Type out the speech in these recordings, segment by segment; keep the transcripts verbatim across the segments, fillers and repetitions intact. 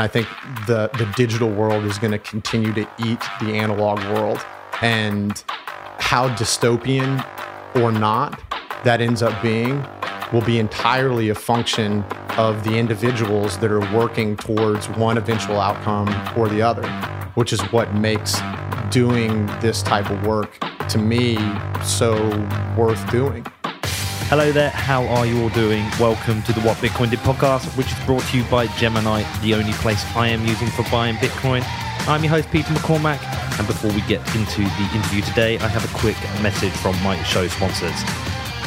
I think the, the digital world is going to continue to eat the analog world. And how dystopian or not that ends up being will be entirely a function of the individuals that are working towards one eventual outcome or the other, which is what makes doing this type of work, to me, so worth doing. Hello there, how are you all doing? Welcome to the What Bitcoin Did podcast, which is brought to you by Gemini, the only place I am using for buying Bitcoin. I'm your host, Peter McCormack, and before we get into the interview today, I have a quick message from my show sponsors.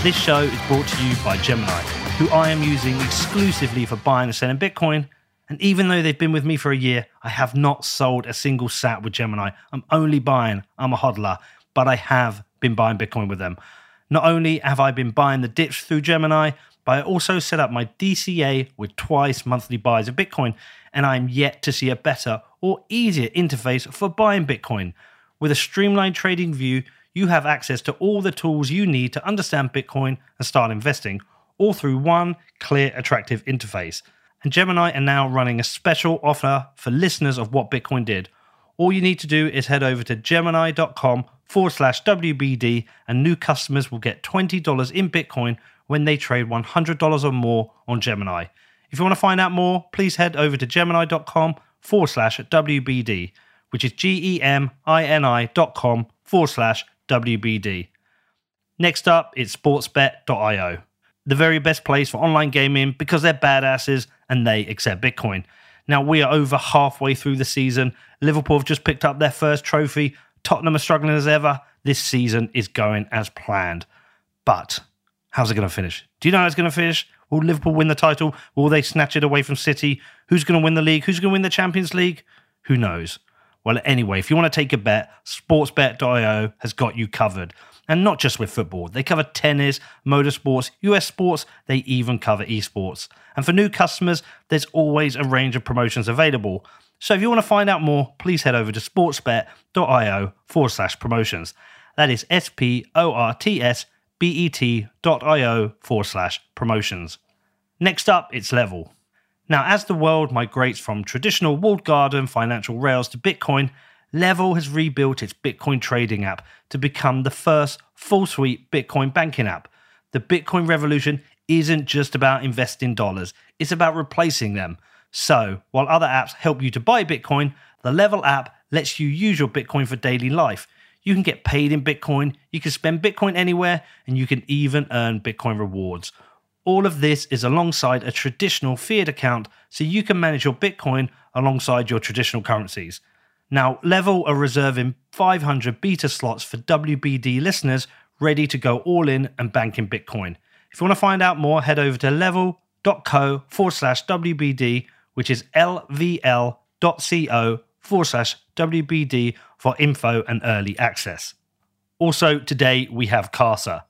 This show is brought to you by Gemini, who I am using exclusively for buying and selling Bitcoin. And even though they've been with me for a year, I have not sold a single sat with Gemini. I'm only buying. I'm a hodler, but I have been buying Bitcoin with them. Not only have I been buying the dips through Gemini, but I also set up my D C A with twice monthly buys of Bitcoin, and I'm yet to see a better or easier interface for buying Bitcoin. With a streamlined trading view, you have access to all the tools you need to understand Bitcoin and start investing, all through one clear, attractive interface. And Gemini are now running a special offer for listeners of What Bitcoin Did. All you need to do is head over to gemini.com forward slash WBD, and new customers will get twenty dollars in Bitcoin when they trade one hundred dollars or more on Gemini. If you want to find out more, please head over to gemini.com forward slash WBD, which is G E M I N I dot com forward slash W B D. Next up, it's sportsbet dot io, the very best place for online gaming because they're badasses and they accept Bitcoin. Now, we are over halfway through the season. Liverpool have just picked up their first trophy. Tottenham are struggling as ever. This season is going as planned. But how's it going to finish? Do you know how it's going to finish? Will Liverpool win the title? Will they snatch it away from City? Who's going to win the league? Who's going to win the Champions League? Who knows? Well, anyway, if you want to take a bet, sportsbet dot io has got you covered. And not just with football. They cover tennis, motorsports, U S sports. They even cover esports. And for new customers, there's always a range of promotions available. So if you want to find out more, please head over to sportsbet dot io forward slash promotions. That is S P O R T S B E T dot io forward slash promotions. Next up, it's Level. Now, as the world migrates from traditional walled garden financial rails to Bitcoin, Level has rebuilt its Bitcoin trading app to become the first full-suite Bitcoin banking app. The Bitcoin revolution isn't just about investing dollars. It's about replacing them. So, while other apps help you to buy Bitcoin, the Level app lets you use your Bitcoin for daily life. You can get paid in Bitcoin, you can spend Bitcoin anywhere, and you can even earn Bitcoin rewards. All of this is alongside a traditional fiat account, so you can manage your Bitcoin alongside your traditional currencies. Now, Level are reserving five hundred beta slots for W B D listeners ready to go all in and bank in Bitcoin. If you want to find out more, head over to level dot co forward slash W B D, which is L V L dot co forward slash W B D for info and early access. Also, today we have Casa.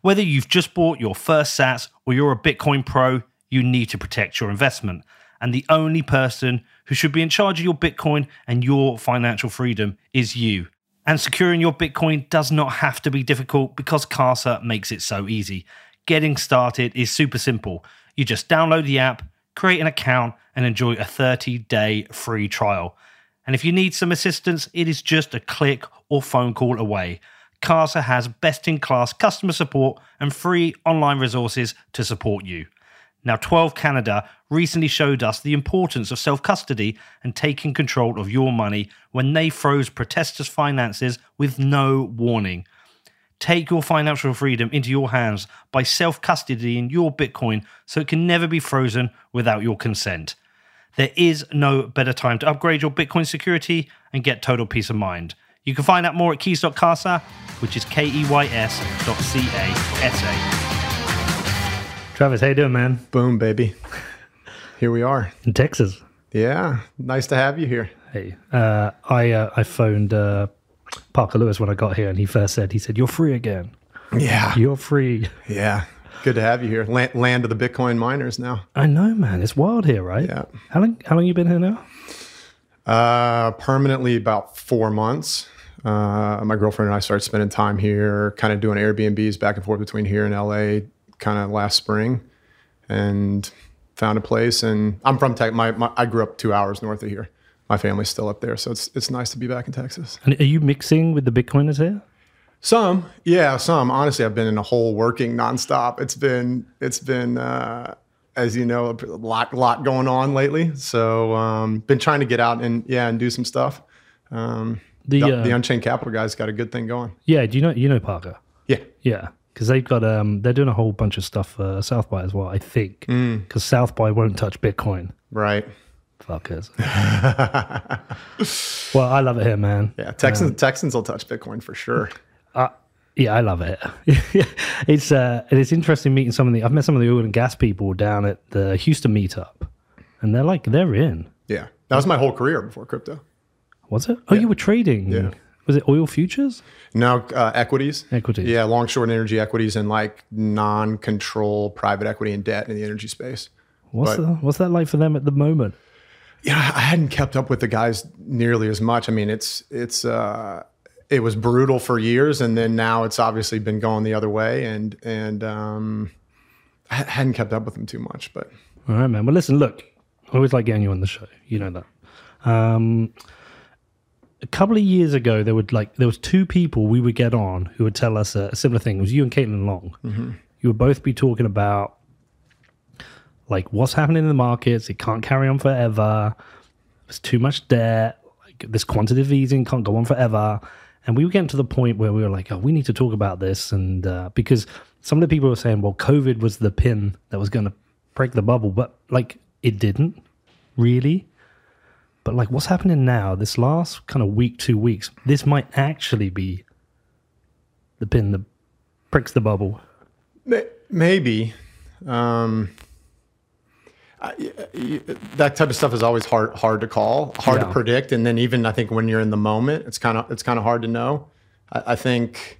Whether you've just bought your first sats or you're a Bitcoin pro, you need to protect your investment. And the only person who should be in charge of your Bitcoin and your financial freedom is you. And securing your Bitcoin does not have to be difficult because Casa makes it so easy. Getting started is super simple. You just download the app, create an account, and enjoy a thirty day free trial. And if you need some assistance, it is just a click or phone call away. Casa has best-in-class customer support and free online resources to support you. Now, twelve Canada recently showed us the importance of self-custody and taking control of your money when they froze protesters' finances with no warning. Take your financial freedom into your hands by self-custodying your Bitcoin so it can never be frozen without your consent. There is no better time to upgrade your Bitcoin security and get total peace of mind. You can find out more at keys dot casa, which is K E Y S dot C A S A. Travis, how you doing, man? Boom, baby. Here we are. In Texas. Yeah. Nice to have you here. Hey, uh, I uh, I phoned uh, Parker Lewis when I got here, and he first said, he said, you're free again. Yeah. You're free. Yeah. Good to have you here. Land, land of the Bitcoin miners now. I know, man. It's wild here, right? Yeah. How long, how long you been here now? Uh, permanently about four months. Uh, my girlfriend and I started spending time here, kind of doing Airbnbs back and forth between here and L A kind of last spring. And found a place. And I'm from Texas. My, my I grew up two hours north of here. My family's still up there, so it's it's nice to be back in Texas. And are you mixing with the Bitcoiners here? Some, yeah, some. Honestly, I've been in a hole working nonstop. It's been it's been uh, as you know, a lot lot going on lately. So um, been trying to get out and yeah, and do some stuff. Um, the the, uh, the Unchained Capital guys got a good thing going. Yeah, do you know you know Parker? Yeah, yeah. Because they've got, um, they're doing a whole bunch of stuff for South by as well, I think. Because mm. South by won't touch Bitcoin. Right. Fuckers. Well, I love it here, man. Yeah, Texans um, Texans will touch Bitcoin for sure. Uh, yeah, I love it. It's uh, and it's interesting meeting some of the, I've met some of the oil and gas people down at the Houston meetup. And they're like, they're in. Yeah. That was my whole career before crypto. Was it? Oh, yeah. You were trading. Yeah. Was it oil futures? No, uh, equities. Equities. Yeah, long, short, energy equities and like non-control private equity and debt in the energy space. What's, but, the, what's that like for them at the moment? Yeah, I hadn't kept up with the guys nearly as much. I mean, it's it's uh, it was brutal for years, and then now it's obviously been going the other way, and and um, I hadn't kept up with them too much. But all right, man. Well, listen, look, I always like getting you on the show. You know that. Um, A couple of years ago, there would like there was two people we would get on who would tell us a, a similar thing. It was you and Caitlin Long. Mm-hmm. You would both be talking about like what's happening in the markets. It can't carry on forever. There's too much debt. Like this quantitative easing can't go on forever. And we were getting to the point where we were like, oh, we need to talk about this. And uh, because some of the people were saying, well, COVID was the pin that was going to break the bubble, but like it didn't really. But like what's happening now, this last kind of week, two weeks, this might actually be the pin that pricks the bubble. Maybe. Um, I, I, that type of stuff is always hard hard to call, hard yeah. to predict. And then even I think when you're in the moment, it's kind of it's kind of hard to know. I, I think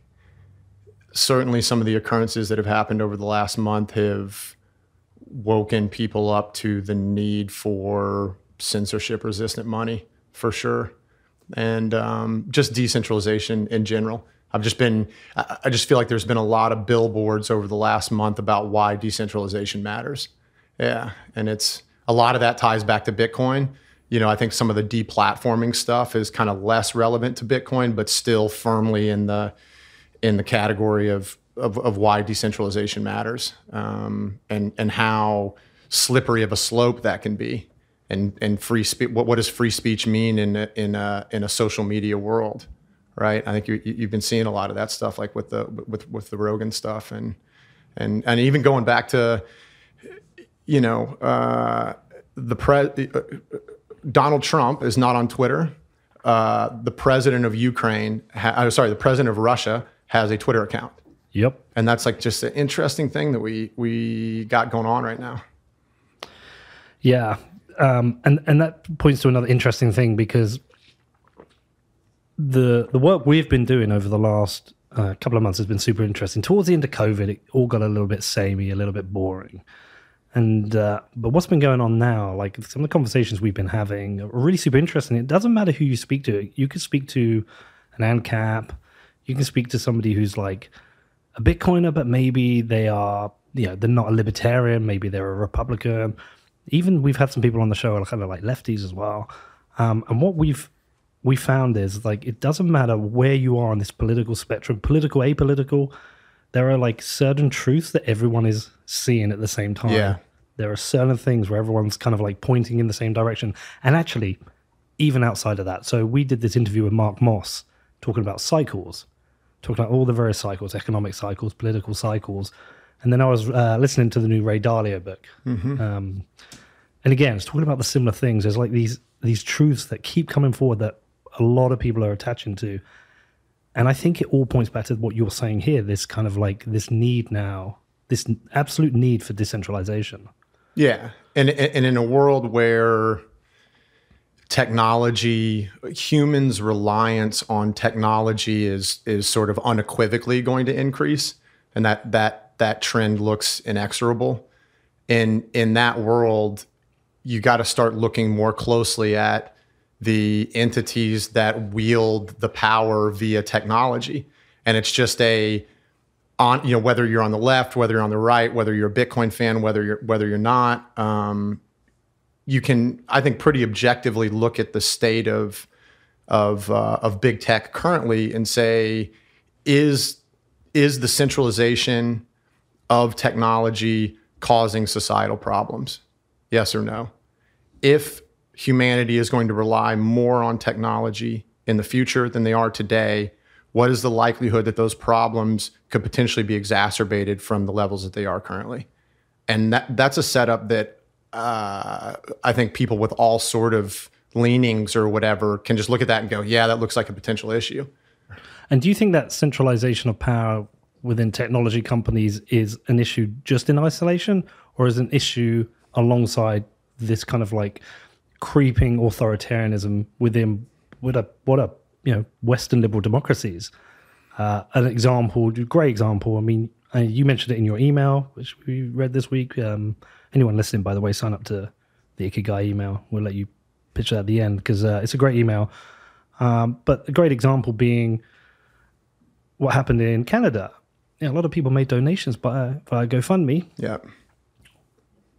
certainly some of the occurrences that have happened over the last month have woken people up to the need for censorship resistant money for sure, and um just decentralization in general. I've just been I, I just feel like there's been a lot of billboards over the last month about why decentralization matters. Yeah, and it's a lot of that ties back to Bitcoin. You know, I think some of the deplatforming stuff is kind of less relevant to Bitcoin, but still firmly in the in the category of of, of why decentralization matters, um and and how slippery of a slope that can be. And and free speech. What what does free speech mean in a, in a in a social media world, right? I think you you've been seeing a lot of that stuff, like with the with with the Rogan stuff, and and and even going back to, you know, uh, the pre uh, Donald Trump is not on Twitter. Uh, the president of Ukraine, ha- I'm sorry, the president of Russia has a Twitter account. Yep, and that's like just an interesting thing that we we got going on right now. Yeah. Um, and, and that points to another interesting thing, because the the work we've been doing over the last uh, couple of months has been super interesting. Towards the end of COVID, it all got a little bit samey, a little bit boring. And uh, but what's been going on now, like some of the conversations we've been having are really super interesting. It doesn't matter who you speak to. You can speak to an ANCAP. You can speak to somebody who's like a Bitcoiner, but maybe they are, you know, they're not a libertarian. Maybe they're a Republican. Even we've had some people on the show are kind of like lefties as well. Um, and what we've we found is like it doesn't matter where you are on this political spectrum, political, apolitical, there are like certain truths that everyone is seeing at the same time. Yeah. There are certain things where everyone's kind of like pointing in the same direction. And actually, even outside of that. So we did this interview with Mark Moss talking about cycles, talking about all the various cycles, economic cycles, political cycles. And then I was uh, listening to the new Ray Dalio book. Mm-hmm. Um, and again, it's talking about the similar things. There's like these these truths that keep coming forward that a lot of people are attaching to. And I think it all points back to what you're saying here, this kind of like this need now, this absolute need for decentralization. Yeah. And, and in a world where technology, humans' reliance on technology is is sort of unequivocally going to increase, and that that that trend looks inexorable. In in that world, you got to start looking more closely at the entities that wield the power via technology. And it's just a on, you know, whether you're on the left, whether you're on the right, whether you're a Bitcoin fan, whether you're whether you're not, um, you can, I think, pretty objectively look at the state of of uh, of big tech currently and say, is is the centralization of technology causing societal problems? Yes or no? If humanity is going to rely more on technology in the future than they are today, what is the likelihood that those problems could potentially be exacerbated from the levels that they are currently? And that that's a setup that uh, I think people with all sort of leanings or whatever can just look at that and go, yeah, that looks like a potential issue. And do you think that centralization of power within technology companies is an issue just in isolation, or is an issue alongside this kind of like creeping authoritarianism within what a, what a you know, Western liberal democracies? Uh, an example, great example, I mean, you mentioned it in your email, which we read this week. Um, anyone listening, by the way, sign up to the Ikigai email. We'll let you pitch that at the end, because uh, it's a great email. Um, but a great example being what happened in Canada. You know, a lot of people made donations via, via GoFundMe. Yeah.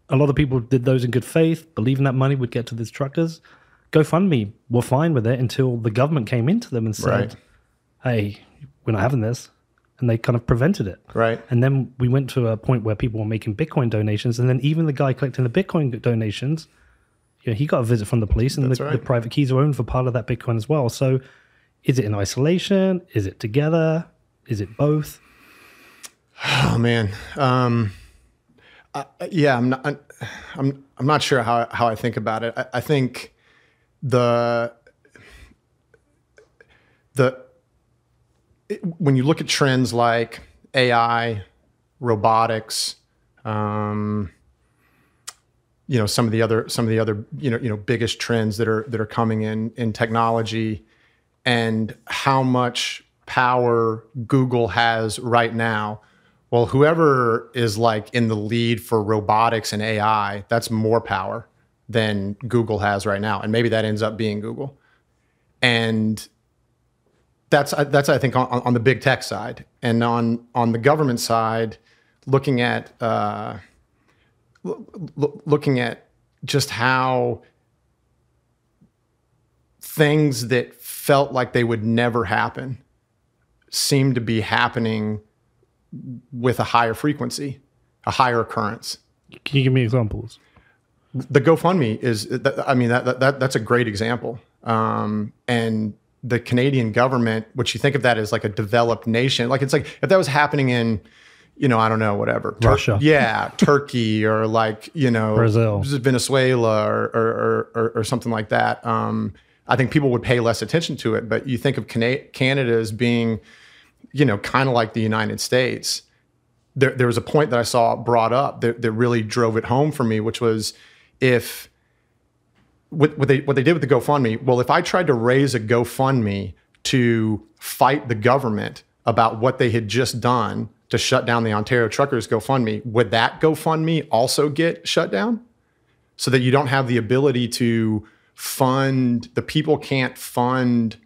A lot of people did those in good faith, believing that money would get to these truckers. GoFundMe were fine with it until the government came into them and said, right, hey, we're not having this. And they kind of prevented it. Right. And then we went to a point where people were making Bitcoin donations. And then even the guy collecting the Bitcoin donations, you know, he got a visit from the police, and the, right. the private keys were owned for part of that Bitcoin as well. So is it in isolation? Is it together? Is it both? Oh, man. Um, I, yeah, I'm not, I'm, I'm not sure how, how I think about it. I, I think the, the, it, when you look at trends like A I, robotics, um, you know, some of the other, some of the other, you know, you know, biggest trends that are, that are coming in, in technology, and how much power Google has right now. Well, whoever is like in the lead for robotics and A I, that's more power than Google has right now. And maybe that ends up being Google. And that's, that's I think, on, on the big tech side. And on, on the government side, looking at, uh, lo- looking at just how things that felt like they would never happen seem to be happening with a higher frequency, a higher occurrence. Can you give me examples? The GoFundMe is, I mean, that, that that's a great example. Um, and the Canadian government, which you think of that as like a developed nation, like it's like if that was happening in, you know, I don't know, whatever. Tur- Russia. Yeah, Turkey, or like, you know, Brazil, Venezuela, or or, or, or something like that. Um, I think people would pay less attention to it, but you think of Can- Canada as being, you know, kind of like the United States. There, there was a point that I saw brought up that, that really drove it home for me, which was if what, what they what they did with the GoFundMe. Well, if I tried to raise a GoFundMe to fight the government about what they had just done to shut down the Ontario truckers GoFundMe, would that GoFundMe also get shut down? So that you don't have the ability to fund, the people can't fund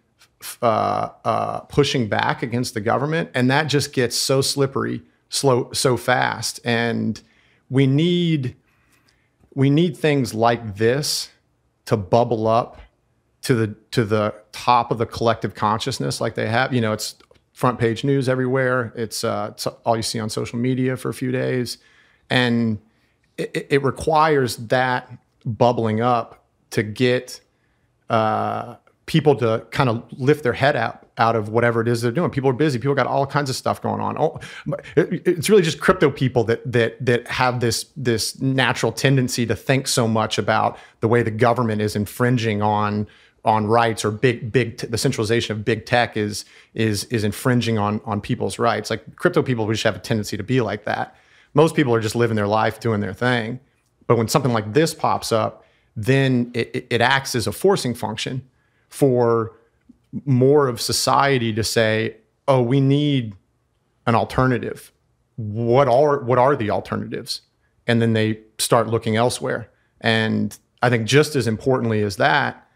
uh, uh, pushing back against the government. And that just gets so slippery, slow, so fast. And we need, we need things like this to bubble up to the, to the top of the collective consciousness like they have. You know, it's front page news everywhere. It's, uh, it's all you see on social media for a few days. And it, it requires that bubbling up to get uh, people to kind of lift their head out, out of whatever it is they're doing. People are busy. People got all kinds of stuff going on. Oh, it, it's really just crypto people that that that have this this natural tendency to think so much about the way the government is infringing on on rights, or big big t- the centralization of big tech is is is infringing on on people's rights. Like crypto people, we just have a tendency to be like that. Most people are just living their life, doing their thing. But when something like this pops up, then it, it acts as a forcing function for more of society to say, oh, we need an alternative. What are what are the alternatives? And then they start looking elsewhere. And I think just as importantly as that,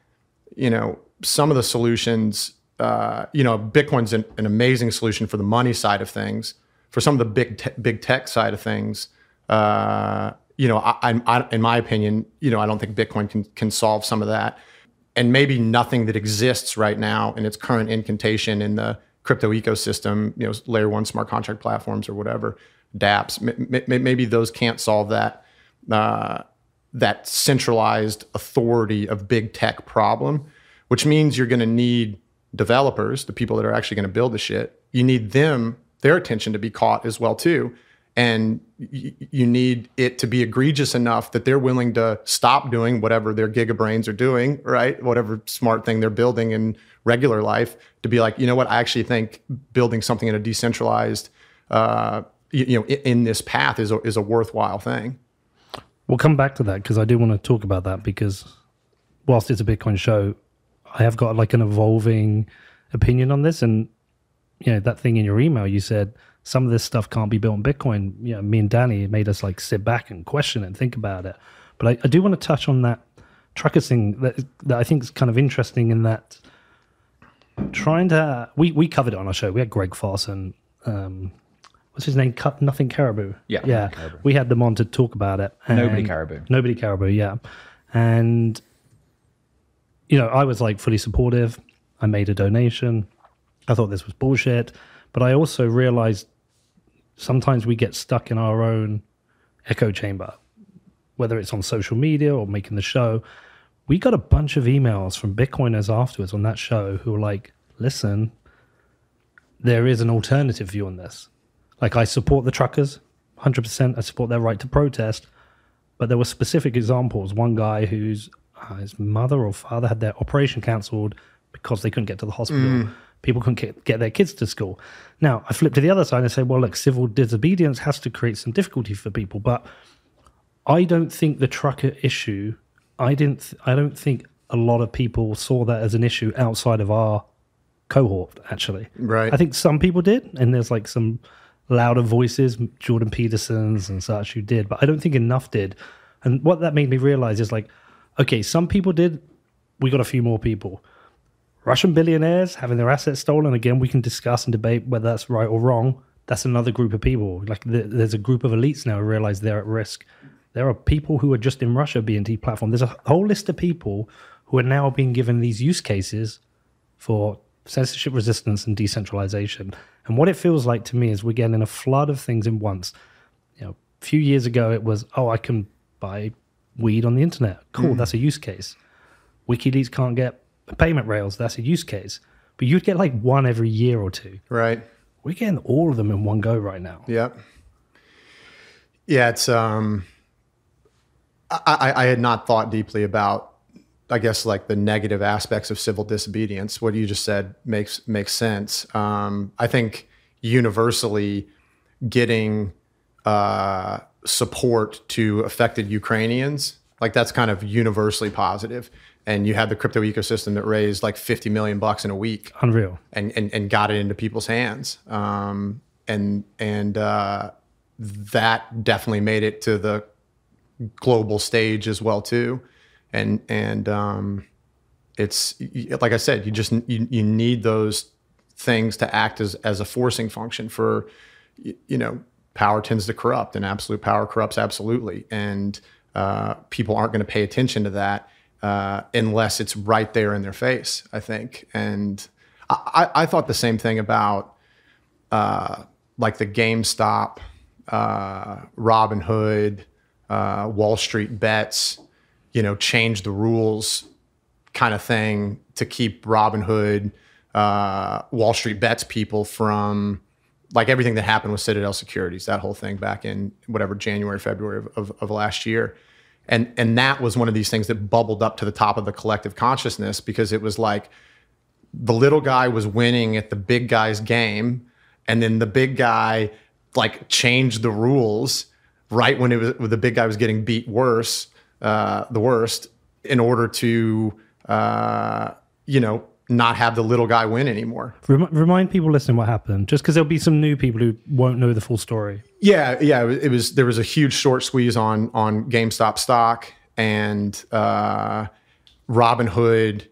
you know, some of the solutions, uh, you know, Bitcoin's an, an amazing solution for the money side of things, for some of the big te big tech side of things, uh, you know, I, I, I, in my opinion, you know, I don't think Bitcoin can, can solve some of that. And maybe nothing that exists right now in its current incantation in the crypto ecosystem, you know, layer one smart contract platforms or whatever, dApps, maybe those can't solve that uh, that centralized authority of big tech problem, which means you're going to need developers, the people that are actually going to build the shit. You need them, their attention to be caught as well too. And you need it to be egregious enough that they're willing to stop doing whatever their gigabrains are doing, right? Whatever smart thing they're building in regular life to be like, you know what, I actually think building something in a decentralized, uh, you, you know, in, in this path is a, is a worthwhile thing. We'll come back to that because I do want to talk about that, because whilst it's a Bitcoin show, I have got like an evolving opinion on this. And, you know, that thing in your email, you said, some of this stuff can't be built on Bitcoin. You know, me and Danny made us like sit back and question and think about it. But I, I do want to touch on that tracker thing that, that I think is kind of interesting in that trying to, we, we covered it on our show. We had Greg Farson, um, what's his name? Cut Nothing Caribou. Yeah. Yeah. Caribou. We had them on to talk about it. Nobody Caribou. Nobody Caribou. Yeah. And, you know, I was like fully supportive. I made a donation. I thought this was bullshit, but I also realized sometimes we get stuck in our own echo chamber, whether it's on social media or making the show. We got a bunch of emails from Bitcoiners afterwards on that show who were like, listen, there is an alternative view on this. Like, I support the truckers, one hundred percent. I support their right to protest. But there were specific examples. One guy whose uh, his mother or father had their operation canceled because they couldn't get to the hospital. Mm. People couldn't get their kids to school. Now, I flip to the other side and I say, well, look, civil disobedience has to create some difficulty for people. But I don't think the trucker issue, I, didn't, I don't think a lot of people saw that as an issue outside of our cohort, actually. Right. I think some people did. And there's like some louder voices, Jordan Peterson's and such, who did. But I don't think enough did. And what that made me realize is like, okay, some people did. We got a few more people. Russian billionaires having their assets stolen. Again, we can discuss and debate whether that's right or wrong. That's another group of people. Like the, there's a group of elites now who realize they're at risk. There are people who are just in Russia being deplatformed. There's a whole list of people who are now being given these use cases for censorship resistance and decentralization. And what it feels like to me is we're getting a flood of things in once. You know, a few years ago it was, oh, I can buy weed on the internet. Cool, mm. That's a use case. WikiLeaks can't get payment rails, that's a use case. But you'd get like one every year or two. Right. We're getting all of them in one go right now. Yeah. Yeah, it's, um, I, I had not thought deeply about, I guess, like the negative aspects of civil disobedience. What you just said makes, makes sense. Um, I think universally getting uh, support to affected Ukrainians, like that's kind of universally positive. And you had the crypto ecosystem that raised like fifty million bucks in a week. Unreal. And, and, and got it into people's hands. Um, and, and, uh, that definitely made it to the global stage as well too. And, and, um, it's like I said, you just, you, you need those things to act as, as a forcing function for, you know, power tends to corrupt, and absolute power corrupts absolutely. And, uh, people aren't going to pay attention to that. Uh, unless it's right there in their face, I think. And I, I thought the same thing about uh, like the GameStop, uh, Robinhood, uh, Wall Street Bets, you know, change the rules kind of thing to keep Robinhood, uh, Wall Street Bets people from like everything that happened with Citadel Securities, that whole thing back in whatever, January, February of, of, of last year. And, and that was one of these things that bubbled up to the top of the collective consciousness, because it was like the little guy was winning at the big guy's game. And then the big guy like changed the rules right when it was, when the big guy was getting beat worse, uh, the worst, in order to, uh, you know, not have the little guy win anymore. Remind people listening what happened, just because there'll be some new people who won't know the full story. Yeah, yeah, it was, there was a huge short squeeze on on GameStop stock, and uh, Robinhood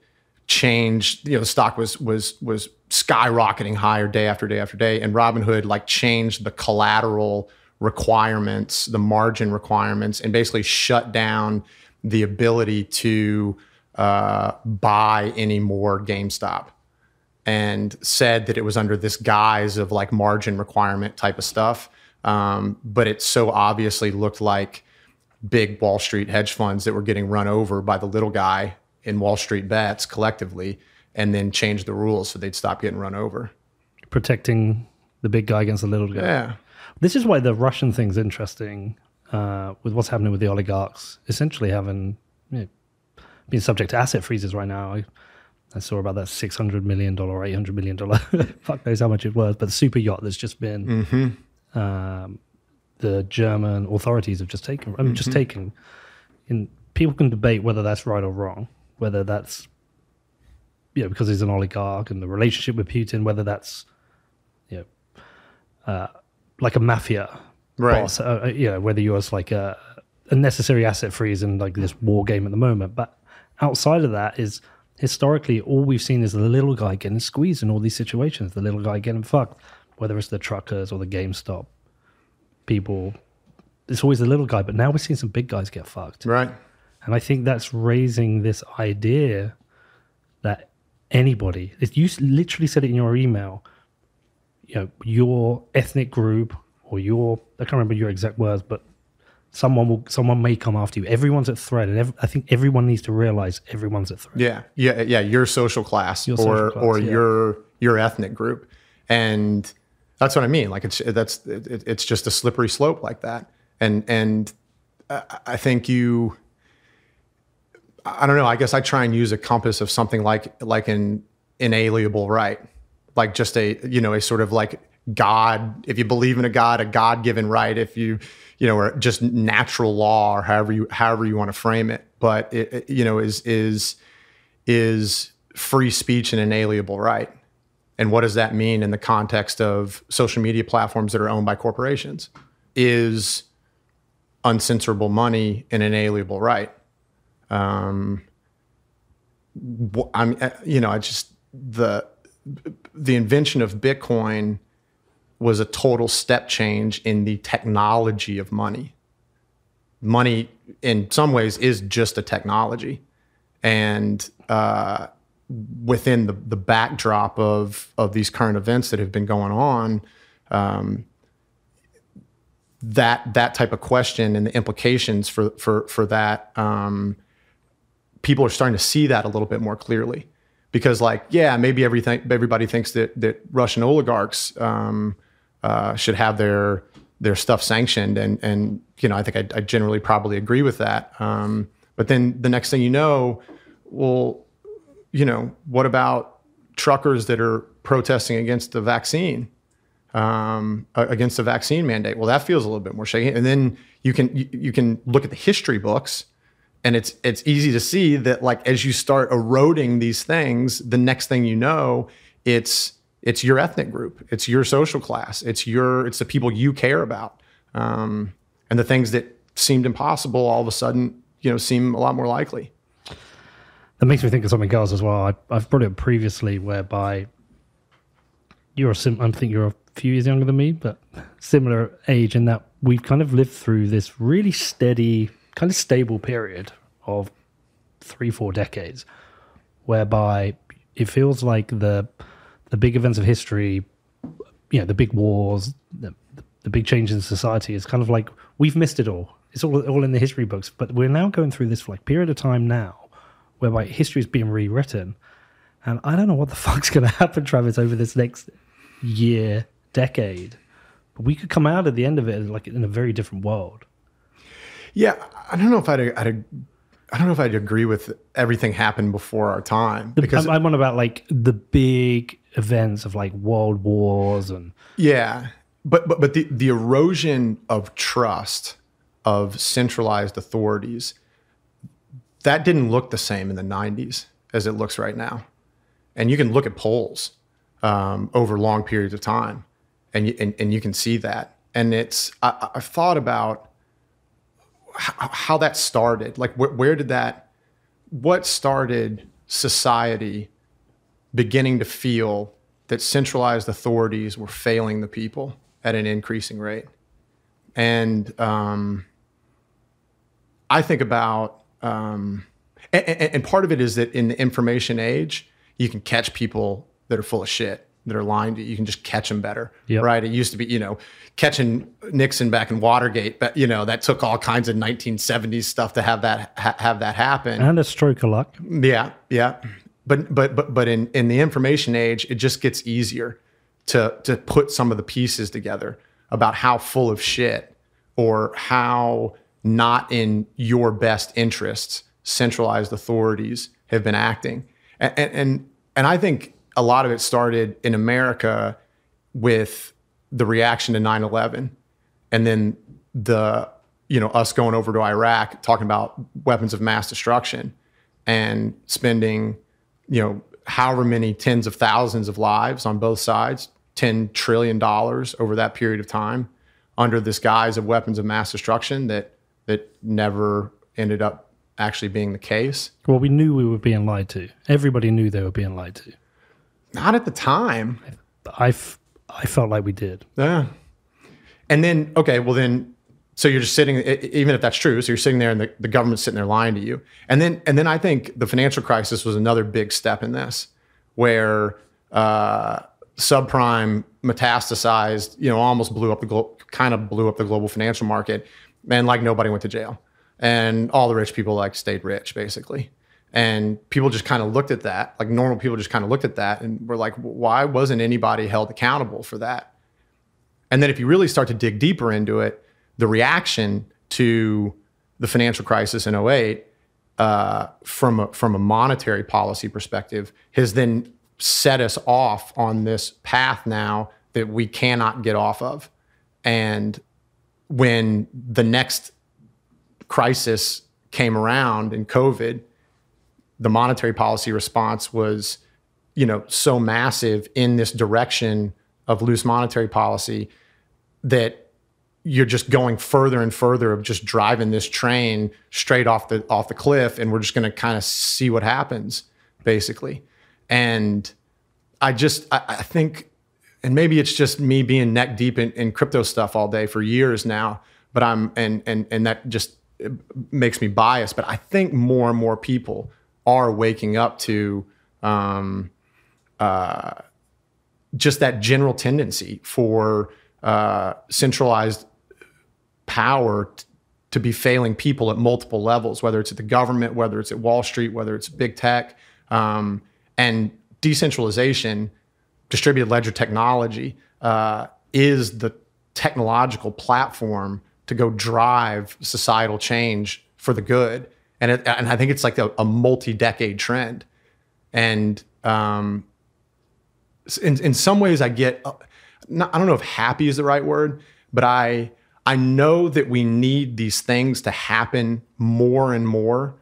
changed, you know, the stock was was was skyrocketing higher day after day after day, and Robinhood like changed the collateral requirements, the margin requirements, and basically shut down the ability to uh, buy any more GameStop, and said that it was under this guise of like margin requirement type of stuff. Um, but it so obviously looked like big Wall Street hedge funds that were getting run over by the little guy in Wall Street Bets collectively, and then changed the rules so they'd stop getting run over. Protecting the big guy against the little guy. Yeah. This is why the Russian thing's interesting uh, with what's happening with the oligarchs, essentially having, you know, being subject to asset freezes right now. I, I saw about that six hundred million dollars or eight hundred million dollars, fuck knows how much it was, but the super yacht that's just been... Mm-hmm. Um, the German authorities have just taken. I mean, mm-hmm. just taken. And people can debate whether that's right or wrong, whether that's, you know, because he's an oligarch and the relationship with Putin, whether that's, you know, uh, like a mafia right. boss, uh, you know, whether you're just like a, a necessary asset freeze in like this war game at the moment. But outside of that is historically all we've seen is the little guy getting squeezed in all these situations, the little guy getting fucked. Whether it's the truckers or the GameStop people, it's always the little guy. But now we're seeing some big guys get fucked. Right. And I think that's raising this idea that anybody, you literally said it in your email, you know, your ethnic group or your, I can't remember your exact words, but someone will, someone may come after you. Everyone's at threat. And every, I think everyone needs to realize everyone's at threat. Yeah. Yeah. Yeah. Your social class your social or, class, or yeah. your, your ethnic group. And that's what I mean. Like it's that's it, it's just a slippery slope like that. And and I think you, I don't know. I guess I try and use a compass of something like like an inalienable right, like just a you know a sort of like God. If you believe in a God, a God-given right. If you you know or just natural law or however you however you want to frame it. But it, it, you know is is is free speech an inalienable right? And what does that mean in the context of social media platforms that are owned by corporations? Is uncensorable money an inalienable right? Um, I'm, you know, I just the the invention of Bitcoin was a total step change in the technology of money. Money, in some ways, is just a technology, and. Uh, within the, the backdrop of, of these current events that have been going on, um, that that type of question and the implications for for for that, um, people are starting to see that a little bit more clearly. Because like, yeah, maybe everything everybody thinks that that Russian oligarchs um, uh, should have their their stuff sanctioned, and and you know I think I, I generally probably agree with that. Um, but then the next thing you know, well. You know, what about truckers that are protesting against the vaccine, um, against the vaccine mandate? Well, that feels a little bit more shaky. And then you can you, you can look at the history books, and it's it's easy to see that like as you start eroding these things, the next thing you know, it's it's your ethnic group, it's your social class, it's your it's the people you care about, um, and the things that seemed impossible all of a sudden, you know, seem a lot more likely. That makes me think of something else as well. I, I've brought it up previously, whereby you're a sim. I think you're a few years younger than me, but similar age, in that we've kind of lived through this really steady, kind of stable period of three, four decades, whereby it feels like the the big events of history, you know, the big wars, the, the big change in society, is kind of like we've missed it all. It's all all in the history books, but we're now going through this like period of time now. Whereby history is being rewritten. And I don't know what the fuck's going to happen, Travis, over this next year, decade. But we could come out at the end of it like in a very different world. Yeah, I don't know if I'd, I'd I don't know if I'd agree with everything happened before our time. Because I'm, I'm on about like the big events of like world wars and yeah, but but but the the erosion of trust of centralized authorities. That didn't look the same in the nineties as it looks right now. And you can look at polls um, over long periods of time, and you, and, and you can see that. And it's, I, I've thought about how, how that started. Like wh- where did that, what started society beginning to feel that centralized authorities were failing the people at an increasing rate. And um, I think about, um, and, and part of it is that in the information age, you can catch people that are full of shit, that are lying to you. You can just catch them better, yep. right? It used to be, you know, catching Nixon back in Watergate, but you know, that took all kinds of nineteen seventies stuff to have that ha have that happen. And a stroke of luck. Yeah, yeah. But but but but in in the information age, it just gets easier to to put some of the pieces together about how full of shit or how not in your best interests centralized authorities have been acting. And and and I think a lot of it started in America with the reaction to nine eleven, and then the you know us going over to Iraq, talking about weapons of mass destruction, and spending you know however many tens of thousands of lives on both sides, ten trillion dollars over that period of time, under this guise of weapons of mass destruction that that never ended up actually being the case. Well, we knew we were being lied to. Everybody knew they were being lied to. Not at the time. I, f I felt like we did. Yeah. And then, okay, well then, so you're just sitting, even if that's true, so you're sitting there and the, the government's sitting there lying to you. And then, and then I think the financial crisis was another big step in this, where uh, subprime metastasized, you know, almost blew up the, glo kind of blew up the global financial market. And like nobody went to jail. And all the rich people like stayed rich, basically. And people just kind of looked at that, like normal people just kind of looked at that and were like, why wasn't anybody held accountable for that? And then if you really start to dig deeper into it, the reaction to the financial crisis in oh eight uh, from, a, from a monetary policy perspective has then set us off on this path now that we cannot get off of. And when the next crisis came around in COVID, the monetary policy response was, you know, so massive in this direction of loose monetary policy that you're just going further and further of just driving this train straight off the off the cliff, and we're just going to kind of see what happens, basically. And I just I, I think, and maybe it's just me being neck deep in, in crypto stuff all day for years now, but I'm and and and that just makes me biased. But I think more and more people are waking up to um, uh, just that general tendency for uh, centralized power to be failing people at multiple levels, whether it's at the government, whether it's at Wall Street, whether it's big tech, um, and decentralization, distributed ledger technology uh, is the technological platform to go drive societal change for the good. And, it, and I think it's like a, a multi-decade trend. And um, in, in some ways I get, not, I don't know if happy is the right word, but I, I know that we need these things to happen more and more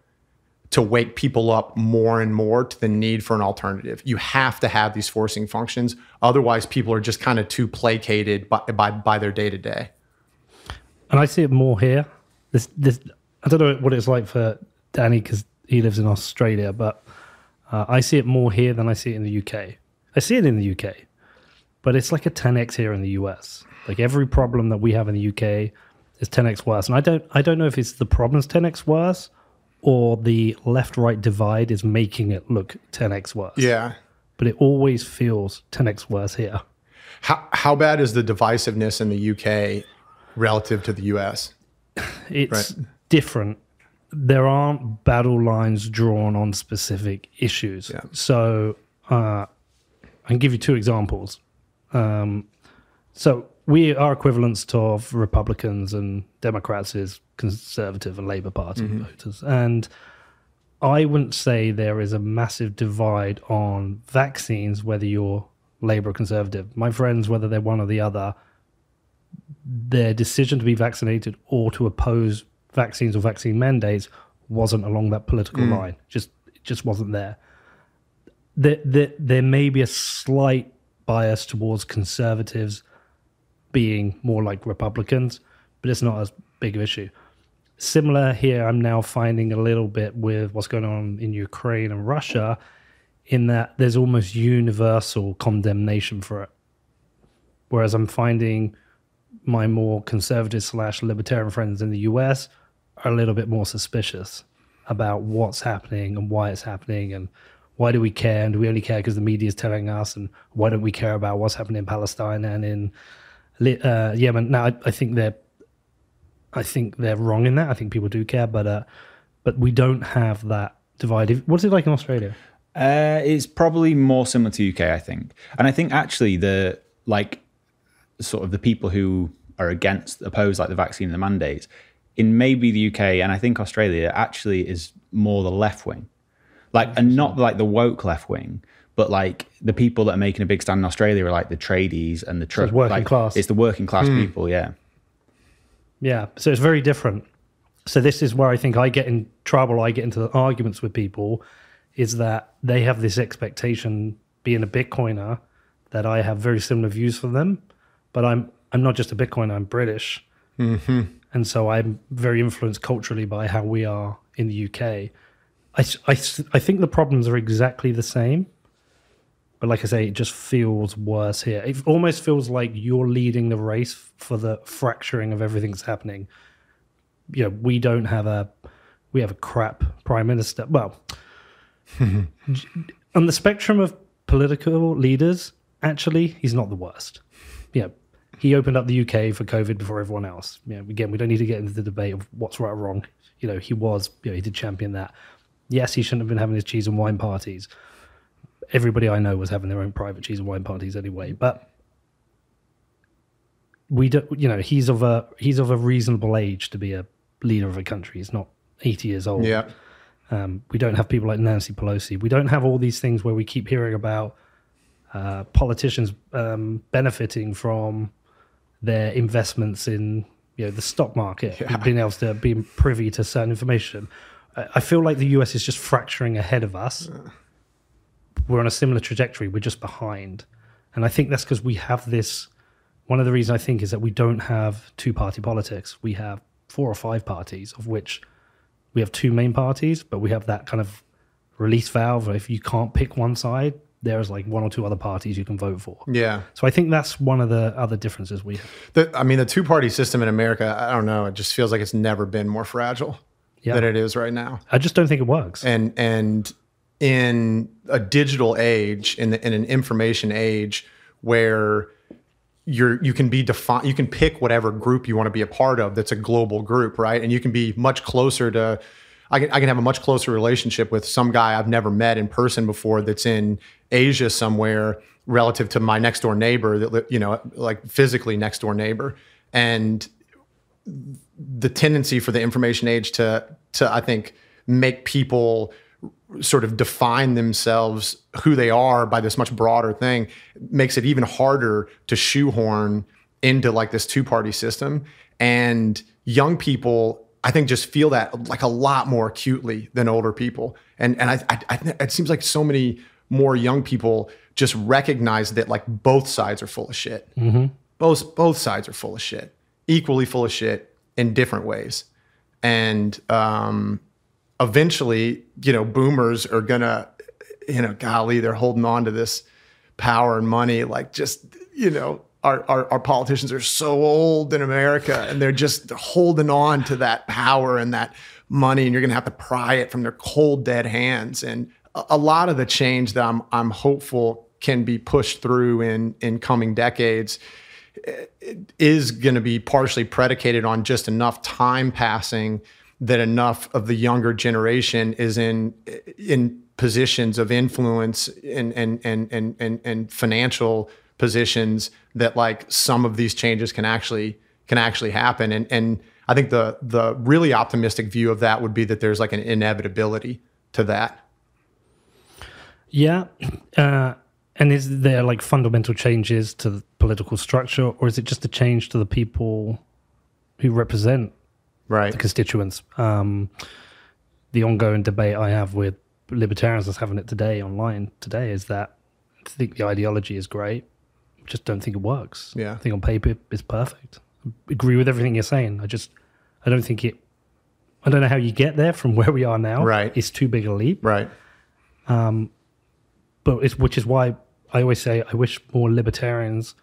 to wake people up more and more to the need for an alternative. You have to have these forcing functions. Otherwise, people are just kind of too placated by, by, by their day-to-day. And I see it more here. This, this, I don't know what it's like for Danny because he lives in Australia, but uh, I see it more here than I see it in the U K. I see it in the U K, but it's like a ten X here in the U S. Like every problem that we have in the U K is ten X worse. And I don't, I don't know if it's the problem's ten X worse or the left-right divide is making it look ten X worse. Yeah. But it always feels ten X worse here. How, how bad is the divisiveness in the U K relative to the U S? It's... Right. Different. There aren't battle lines drawn on specific issues. Yeah. So uh, I can give you two examples. Um, so we are equivalents to Republicans and Democrats is Conservative and Labour Party mm-hmm. voters. And I wouldn't say there is a massive divide on vaccines, whether you're Labour or Conservative. My friends, whether they're one or the other, their decision to be vaccinated or to oppose vaccines or vaccine mandates wasn't along that political mm. line. Just, it just wasn't there. There, there. There may be a slight bias towards conservatives being more like Republicans, but it's not as big of an issue. similar here, I'm now finding a little bit with what's going on in Ukraine and Russia, in that there's almost universal condemnation for it. Whereas I'm finding my more conservative slash libertarian friends in the U S are a little bit more suspicious about what's happening and why it's happening and why do we care, and do we only care because the media is telling us, and why don't we care about what's happening in Palestine and in uh, Yemen? Now, I, I think they're I think they're wrong in that. I think people do care, but uh, but we don't have that divide. What's it like in Australia? Uh, it's probably more similar to U K, I think. And I think actually the like sort of the people who are against, oppose like the vaccine and the mandates in maybe the U K, and I think Australia actually is more the left wing, like, and not like the woke left wing, but like the people that are making a big stand in Australia are like the tradies and the tr- so working like, class. It's the working class mm. people, yeah. Yeah, so it's very different. So this is where I think I get in trouble, I get into arguments with people, is that they have this expectation, being a Bitcoiner, that I have very similar views for them, but I'm I'm not just a Bitcoiner, I'm British. Mm-hmm. And so I'm very influenced culturally by how we are in the U K. I, I, I think the problems are exactly the same, but like I say, it just feels worse here. It almost feels like you're leading the race for the fracturing of everything that's happening. You know, we don't have a, we have a crap prime minister. Well, on the spectrum of political leaders, actually, he's not the worst. Yeah, you know, he opened up the U K for COVID before everyone else. You know, again, we don't need to get into the debate of what's right or wrong. You know, he was, you know, he did champion that. Yes, he shouldn't have been having his cheese and wine parties. Everybody I know was having their own private cheese and wine parties anyway, but we don't, you know, he's of a, he's of a reasonable age to be a leader of a country. He's not eighty years old. Yeah. Um, we don't have people like Nancy Pelosi. We don't have all these things where we keep hearing about uh, politicians um, benefiting from their investments in, you know, the stock market, yeah. being able to be privy to certain information. I feel like the U S is just fracturing ahead of us. Yeah. We're on a similar trajectory. We're just behind. And I think that's because we have this, one of the reasons I think is that we don't have two-party politics. We have four or five parties, of which we have two main parties, but we have that kind of release valve. If you can't pick one side, there's like one or two other parties you can vote for. Yeah. So I think that's one of the other differences we have. The, I mean, the two-party system in America, I don't know, it just feels like it's never been more fragile yeah. than it is right now. I just don't think it works. And, and, in a digital age, in, the, in an information age, where you're you can be defined, you can pick whatever group you want to be a part of. That's a global group, right? And you can be much closer to. I can I can have a much closer relationship with some guy I've never met in person before that's in Asia somewhere, relative to my next door neighbor that you know, like physically next door neighbor, and the tendency for the information age to to I think make people sort of define themselves, who they are, by this much broader thing, makes it even harder to shoehorn into like this two-party system. And young people, I think, just feel that like a lot more acutely than older people. And and I, I, I it seems like so many more young people just recognize that like both sides are full of shit. Mm-hmm. Both both sides are full of shit, equally full of shit in different ways. And um eventually, you know, boomers are gonna, you know, golly, they're holding on to this power and money. Like, just, you know, our, our, our politicians are so old in America, and they're just holding on to that power and that money, and you're gonna have to pry it from their cold, dead hands. And a, a lot of the change that I'm I'm hopeful can be pushed through in in coming decades is gonna be partially predicated on just enough time passing that enough of the younger generation is in in positions of influence and and and and and, and financial positions that like some of these changes can actually can actually happen. And and I think the the really optimistic view of that would be that there's like an inevitability to that. Yeah, uh, and is there like fundamental changes to the political structure, or is it just a change to the people who represent? Right. The constituents. Um, the ongoing debate I have with libertarians, that's having it today online today, is that I think the ideology is great, just don't think it works. Yeah. I think on paper it's perfect. I agree with everything you're saying. I just I don't think it I don't know how you get there from where we are now. Right. It's too big a leap. Right. Um, but it's, which is why I always say I wish more libertarians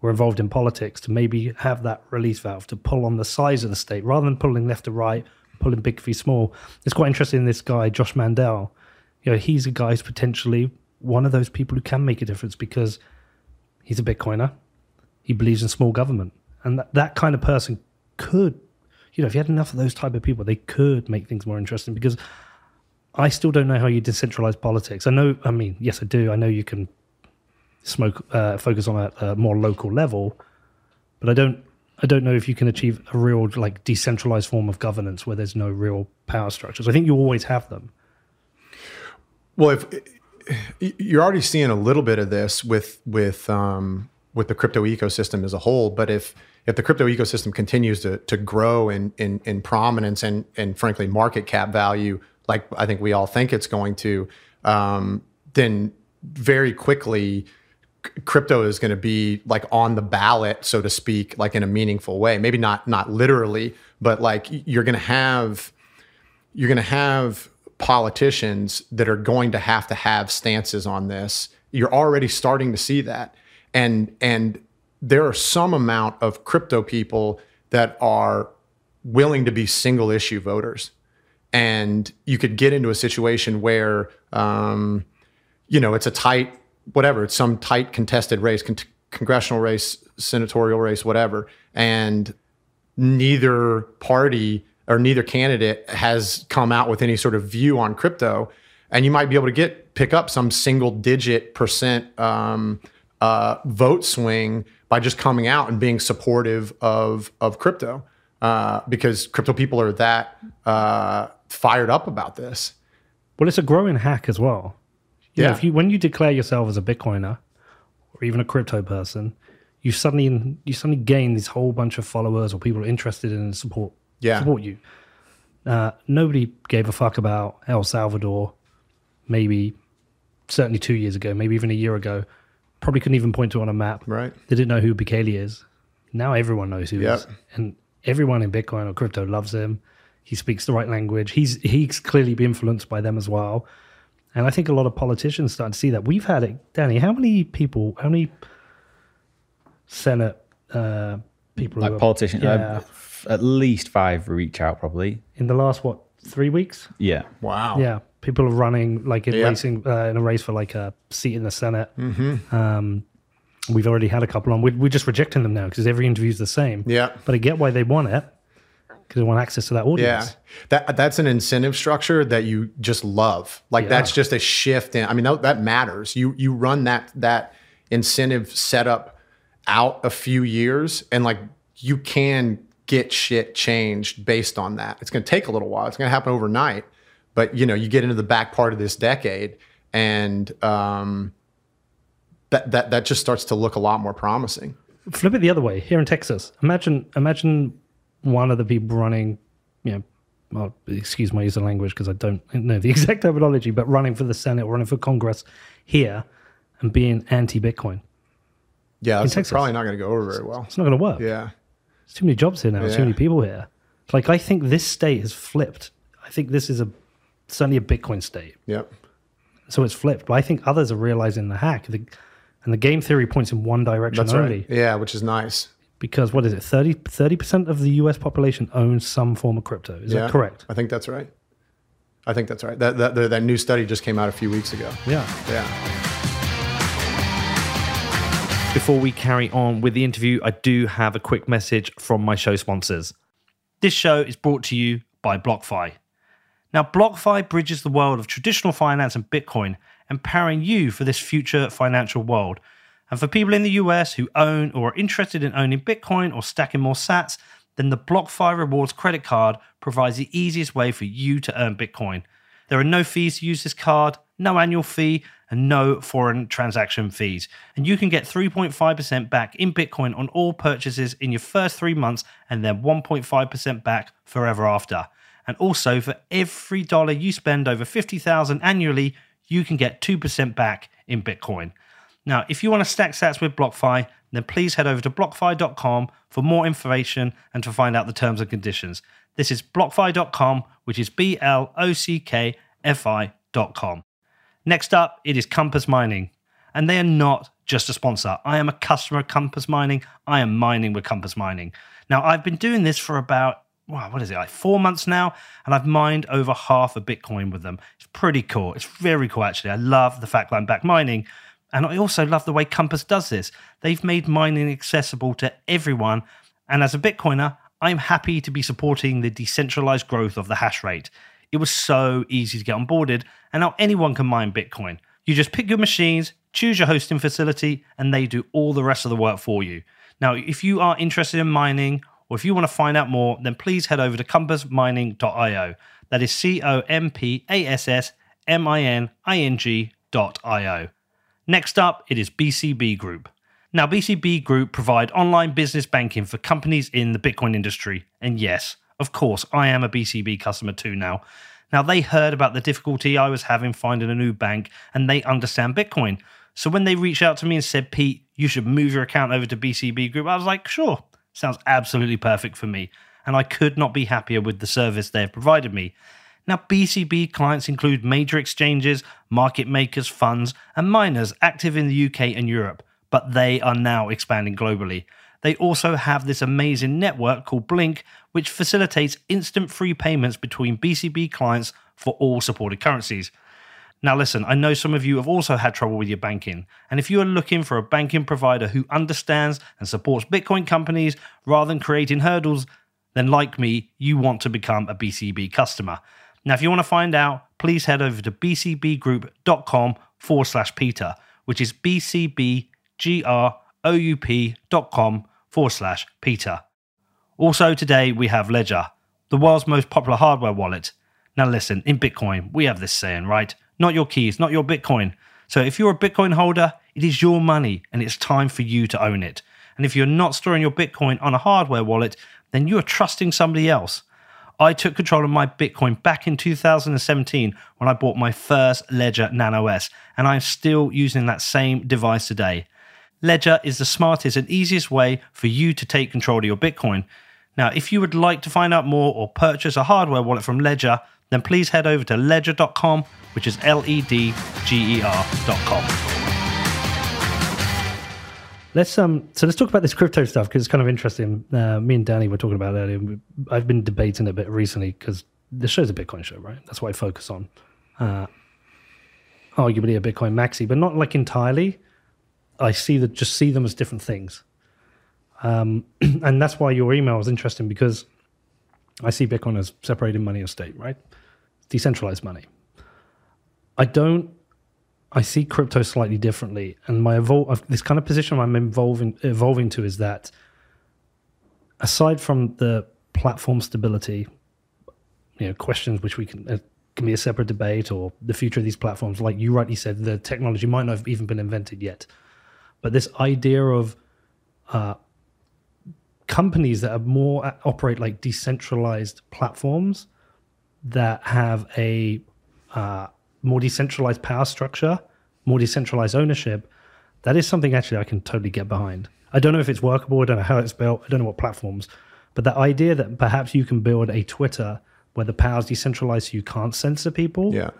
were involved in politics to maybe have that release valve to pull on the size of the state rather than pulling left to right, pulling big v small. It's quite interesting. This guy, Josh Mandel, you know, he's a guy who's potentially one of those people who can make a difference because he's a Bitcoiner. He believes in small government. And that, that kind of person could, you know, if you had enough of those type of people, they could make things more interesting because I still don't know how you decentralize politics. I know, I mean, yes, I do. I know you can smoke, uh, focus on a, a more local level, but I don't, I don't know if you can achieve a real like decentralized form of governance where there's no real power structures. I think you always have them. Well, if you're already seeing a little bit of this with, with, um, with the crypto ecosystem as a whole, but if, if the crypto ecosystem continues to, to grow in, in, in prominence and, and frankly, market cap value, like I think we all think it's going to, um, then very quickly crypto is going to be like on the ballot, so to speak, like in a meaningful way, maybe not, not literally, but like you're going to have, you're going to have politicians that are going to have to have stances on this. You're already starting to see that. And, and there are some amount of crypto people that are willing to be single issue voters. And you could get into a situation where, um, you know, it's a tight, whatever, it's some tight contested race, con congressional race, senatorial race, whatever. And neither party or neither candidate has come out with any sort of view on crypto. And you might be able to get, pick up some single digit percent, um, Uh, vote swing by just coming out and being supportive of of crypto uh, because crypto people are that uh, fired up about this. Well, it's a growing hack as well. You yeah. Know, if you when you declare yourself as a Bitcoiner or even a crypto person, you suddenly you suddenly gain this whole bunch of followers or people interested in and support yeah. support you. Uh, nobody gave a fuck about El Salvador, maybe certainly two years ago, maybe even a year ago. Probably couldn't even point to it on a map. Right. They didn't know who Bukele is. Now everyone knows who yep. he is. And everyone in Bitcoin or crypto loves him. He speaks the right language. He's he's clearly been influenced by them as well. And I think a lot of politicians start to see that. We've had it. Danny, how many people, how many Senate uh, people? Like politicians, yeah. uh, at least five reach out probably. In the last, what, three weeks? Yeah. Wow. Yeah. People are running like in yeah. racing uh, in a race for like a seat in the Senate. Mm-hmm. um, we've already had a couple on. We're, we're just rejecting them now because every interview is the same. Yeah, but I get why they want it because they want access to that audience. Yeah, that that's an incentive structure that you just love. Like yeah. that's just a shift in. I mean, that, that matters. You you run that that incentive setup out a few years, and like you can get shit changed based on that. It's going to take a little while. It's going to happen overnight. But, you know, you get into the back part of this decade and um, that, that, that just starts to look a lot more promising. Flip it the other way here in Texas. Imagine imagine one of the people running, you know, well, excuse my use of language because I don't know the exact terminology, but running for the Senate or running for Congress here and being anti-Bitcoin. Yeah, it's probably not going to go over very well. It's not going to work. Yeah. There's too many jobs here now. There's yeah. too many people here. Like, I think this state has flipped. I think this is a... certainly a Bitcoin state. Yep. So it's flipped. But I think others are realizing the hack. The, and the game theory points in one direction That's only. Right. Yeah, which is nice. Because what is it? thirty percent of the U S population owns some form of crypto. Is yeah, that correct? I think that's right. I think that's right. That, that, that new study just came out a few weeks ago. Yeah. Yeah. Before we carry on with the interview, I do have a quick message from my show sponsors. This show is brought to you by BlockFi. Now, BlockFi bridges the world of traditional finance and Bitcoin, empowering you for this future financial world. And for people in the U S who own or are interested in owning Bitcoin or stacking more sats, then the BlockFi Rewards credit card provides the easiest way for you to earn Bitcoin. There are no fees to use this card, no annual fee, and no foreign transaction fees. And you can get three point five percent back in Bitcoin on all purchases in your first three months and then one point five percent back forever after. And also, for every dollar you spend over fifty thousand dollars annually, you can get two percent back in Bitcoin. Now, if you want to stack sats with BlockFi, then please head over to blockfi dot com for more information and to find out the terms and conditions. This is blockfi dot com, which is B L O C K F I dot com. Next up, it is Compass Mining. And they are not just a sponsor. I am a customer of Compass Mining. I am mining with Compass Mining. Now, I've been doing this for about, wow, what is it, like four months now, and I've mined over half a Bitcoin with them. It's pretty cool. It's very cool, actually. I love the fact that I'm back mining, and I also love the way Compass does this. They've made mining accessible to everyone, and as a Bitcoiner, I'm happy to be supporting the decentralized growth of the hash rate. It was so easy to get onboarded, and now anyone can mine Bitcoin. You just pick your machines, choose your hosting facility, and they do all the rest of the work for you. Now, if you are interested in mining, or if you want to find out more, then please head over to compass mining dot I O. That is C O M P A S S M I N I N G dot I O. Next up, it is B C B Group. Now, B C B Group provide online business banking for companies in the Bitcoin industry. And yes, of course, I am a B C B customer too now. Now, they heard about the difficulty I was having finding a new bank, and they understand Bitcoin. So when they reached out to me and said, Pete, you should move your account over to B C B Group, I was like, sure. Sounds absolutely perfect for me, and I could not be happier with the service they have provided me. Now, B C B clients include major exchanges, market makers, funds, and miners active in the U K and Europe, but they are now expanding globally. They also have this amazing network called Blink, which facilitates instant free payments between B C B clients for all supported currencies. Now listen, I know some of you have also had trouble with your banking, and if you are looking for a banking provider who understands and supports Bitcoin companies rather than creating hurdles, then like me, you want to become a B C B customer. Now if you want to find out, please head over to b c b group dot com forward slash Peter, which is b c b group dot com forward slash Peter. Also today we have Ledger, the world's most popular hardware wallet. Now listen, in Bitcoin, we have this saying, right? Not your keys, not your Bitcoin. So if you're a Bitcoin holder, it is your money and it's time for you to own it. And if you're not storing your Bitcoin on a hardware wallet, then you are trusting somebody else. I took control of my Bitcoin back in two thousand seventeen when I bought my first Ledger Nano S, and I'm still using that same device today. Ledger is the smartest and easiest way for you to take control of your Bitcoin. Now, if you would like to find out more or purchase a hardware wallet from Ledger, then please head over to ledger dot com, which is L E D G E R dot com. Let's um. So let's talk about this crypto stuff because it's kind of interesting. Uh, me and Danny were talking about it earlier. I've been debating a bit recently because the show's a Bitcoin show, right? That's what I focus on. Uh, arguably a Bitcoin maxi, but not like entirely. I see that just see them as different things. Um, and that's why your email was interesting because I see Bitcoin as separating money and state, right? Decentralized money. I don't, I see crypto slightly differently. And my evol- this kind of position I'm evolving, evolving to is that aside from the platform stability, you know, questions which we can, uh, can be a separate debate or the future of these platforms, like you rightly said, the technology might not have even been invented yet. But this idea of, uh, companies that are more operate like decentralized platforms that have a uh, more decentralized power structure, more decentralized ownership, that is something actually I can totally get behind. I don't know if it's workable, I don't know how it's built, I don't know what platforms, but that idea that perhaps you can build a Twitter where the power is decentralized so you can't censor people, yeah,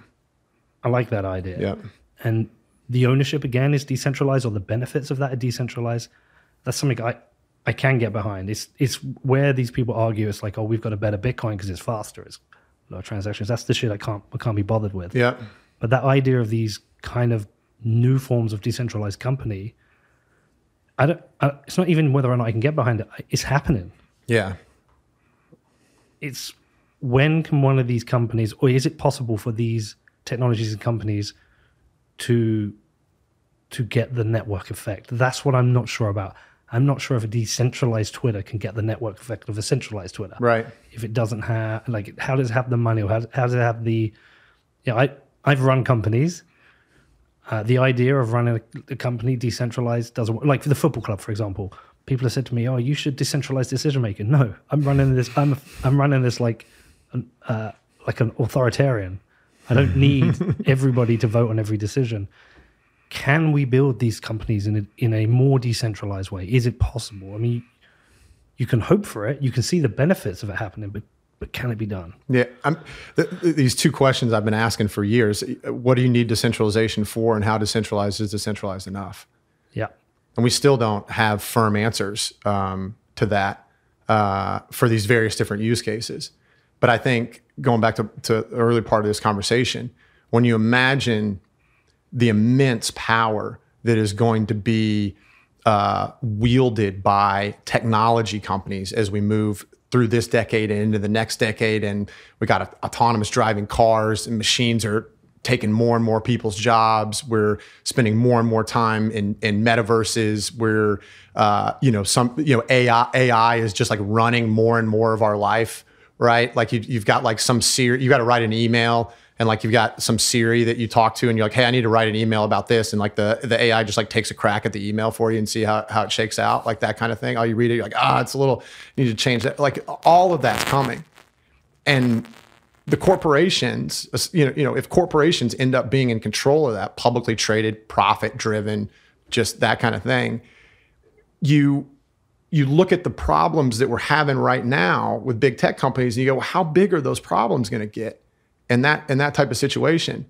I like that idea. Yeah. And the ownership again is decentralized or the benefits of that are decentralized. That's something I... I can get behind. It's it's where these people argue. It's like, oh, we've got a better Bitcoin because it's faster, it's lower transactions. That's the shit I can't I can't be bothered with. Yeah. But that idea of these kind of new forms of decentralized company, I don't. I, it's not even whether or not I can get behind it. It's happening. Yeah. It's when can one of these companies, or is it possible for these technologies and companies to to get the network effect? That's what I'm not sure about. I'm not sure if a decentralized Twitter can get the network effect of a centralized Twitter. Right. If it doesn't have, like, how does it have the money or how, how does it have the, you know, I, I've run companies. Uh, the idea of running a, a company decentralized doesn't work. Like for the football club, for example, people have said to me, oh, you should decentralize decision making. No, I'm running this, I'm, I'm running this like an, uh, like an authoritarian. I don't need everybody to vote on every decision. can we build these companies in a, in a more decentralized way? Is it possible? I mean, you can hope for it. You can see the benefits of it happening, but but can it be done? Yeah, I'm, th these two questions I've been asking for years. What do you need decentralization for, and how decentralized is decentralized enough? Yeah. And we still don't have firm answers um, to that uh, for these various different use cases. But I think going back to, to the early part of this conversation, when you imagine the immense power that is going to be uh, wielded by technology companies as we move through this decade and into the next decade, and we got a, autonomous driving cars, and machines are taking more and more people's jobs. We're spending more and more time in, in metaverses. We're, uh, you know, some, you know, A I, A I is just like running more and more of our life, right? Like you, you've got like some Siri, you got to write an email, and like you've got some Siri that you talk to, and you're like, hey, I need to write an email about this, and like the the A I just like takes a crack at the email for you and see how how it shakes out, like that kind of thing. Oh, you read it, you're like, ah, oh, it's a little, you need to change that. Like all of that's coming, and the corporations, you know, you know, if corporations end up being in control of that, publicly traded, profit-driven, just that kind of thing, you you look at the problems that we're having right now with big tech companies, and you go, well, how big are those problems going to get? And that in that type of situation,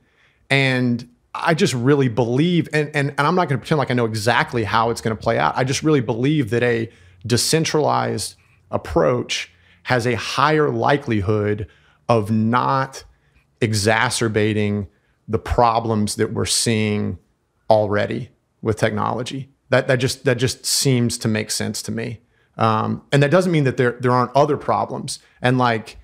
and I just really believe, and and and I'm not going to pretend like I know exactly how it's going to play out. I just really believe that a decentralized approach has a higher likelihood of not exacerbating the problems that we're seeing already with technology. That that just that just seems to make sense to me. Um, and that doesn't mean that there there aren't other problems. And like,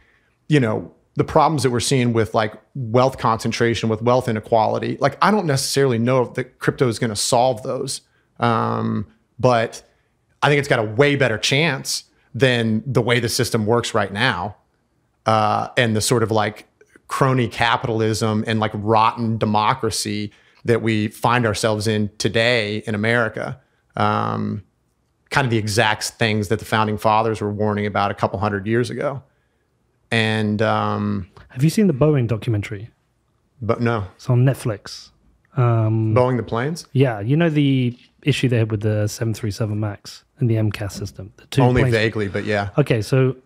you know, the problems that we're seeing with like wealth concentration, with wealth inequality, like I don't necessarily know if the crypto is going to solve those, um, but I think it's got a way better chance than the way the system works right now. Uh, and the sort of like crony capitalism and like rotten democracy that we find ourselves in today in America. Um, kind of the exact things that the founding fathers were warning about a couple hundred years ago. And um, have you seen the Boeing documentary? But no. It's on Netflix. Um, Boeing the planes? Yeah. You know the issue they had with the seven thirty-seven max and the M C A S system? The two Only planes. Vaguely, but yeah. Okay, so...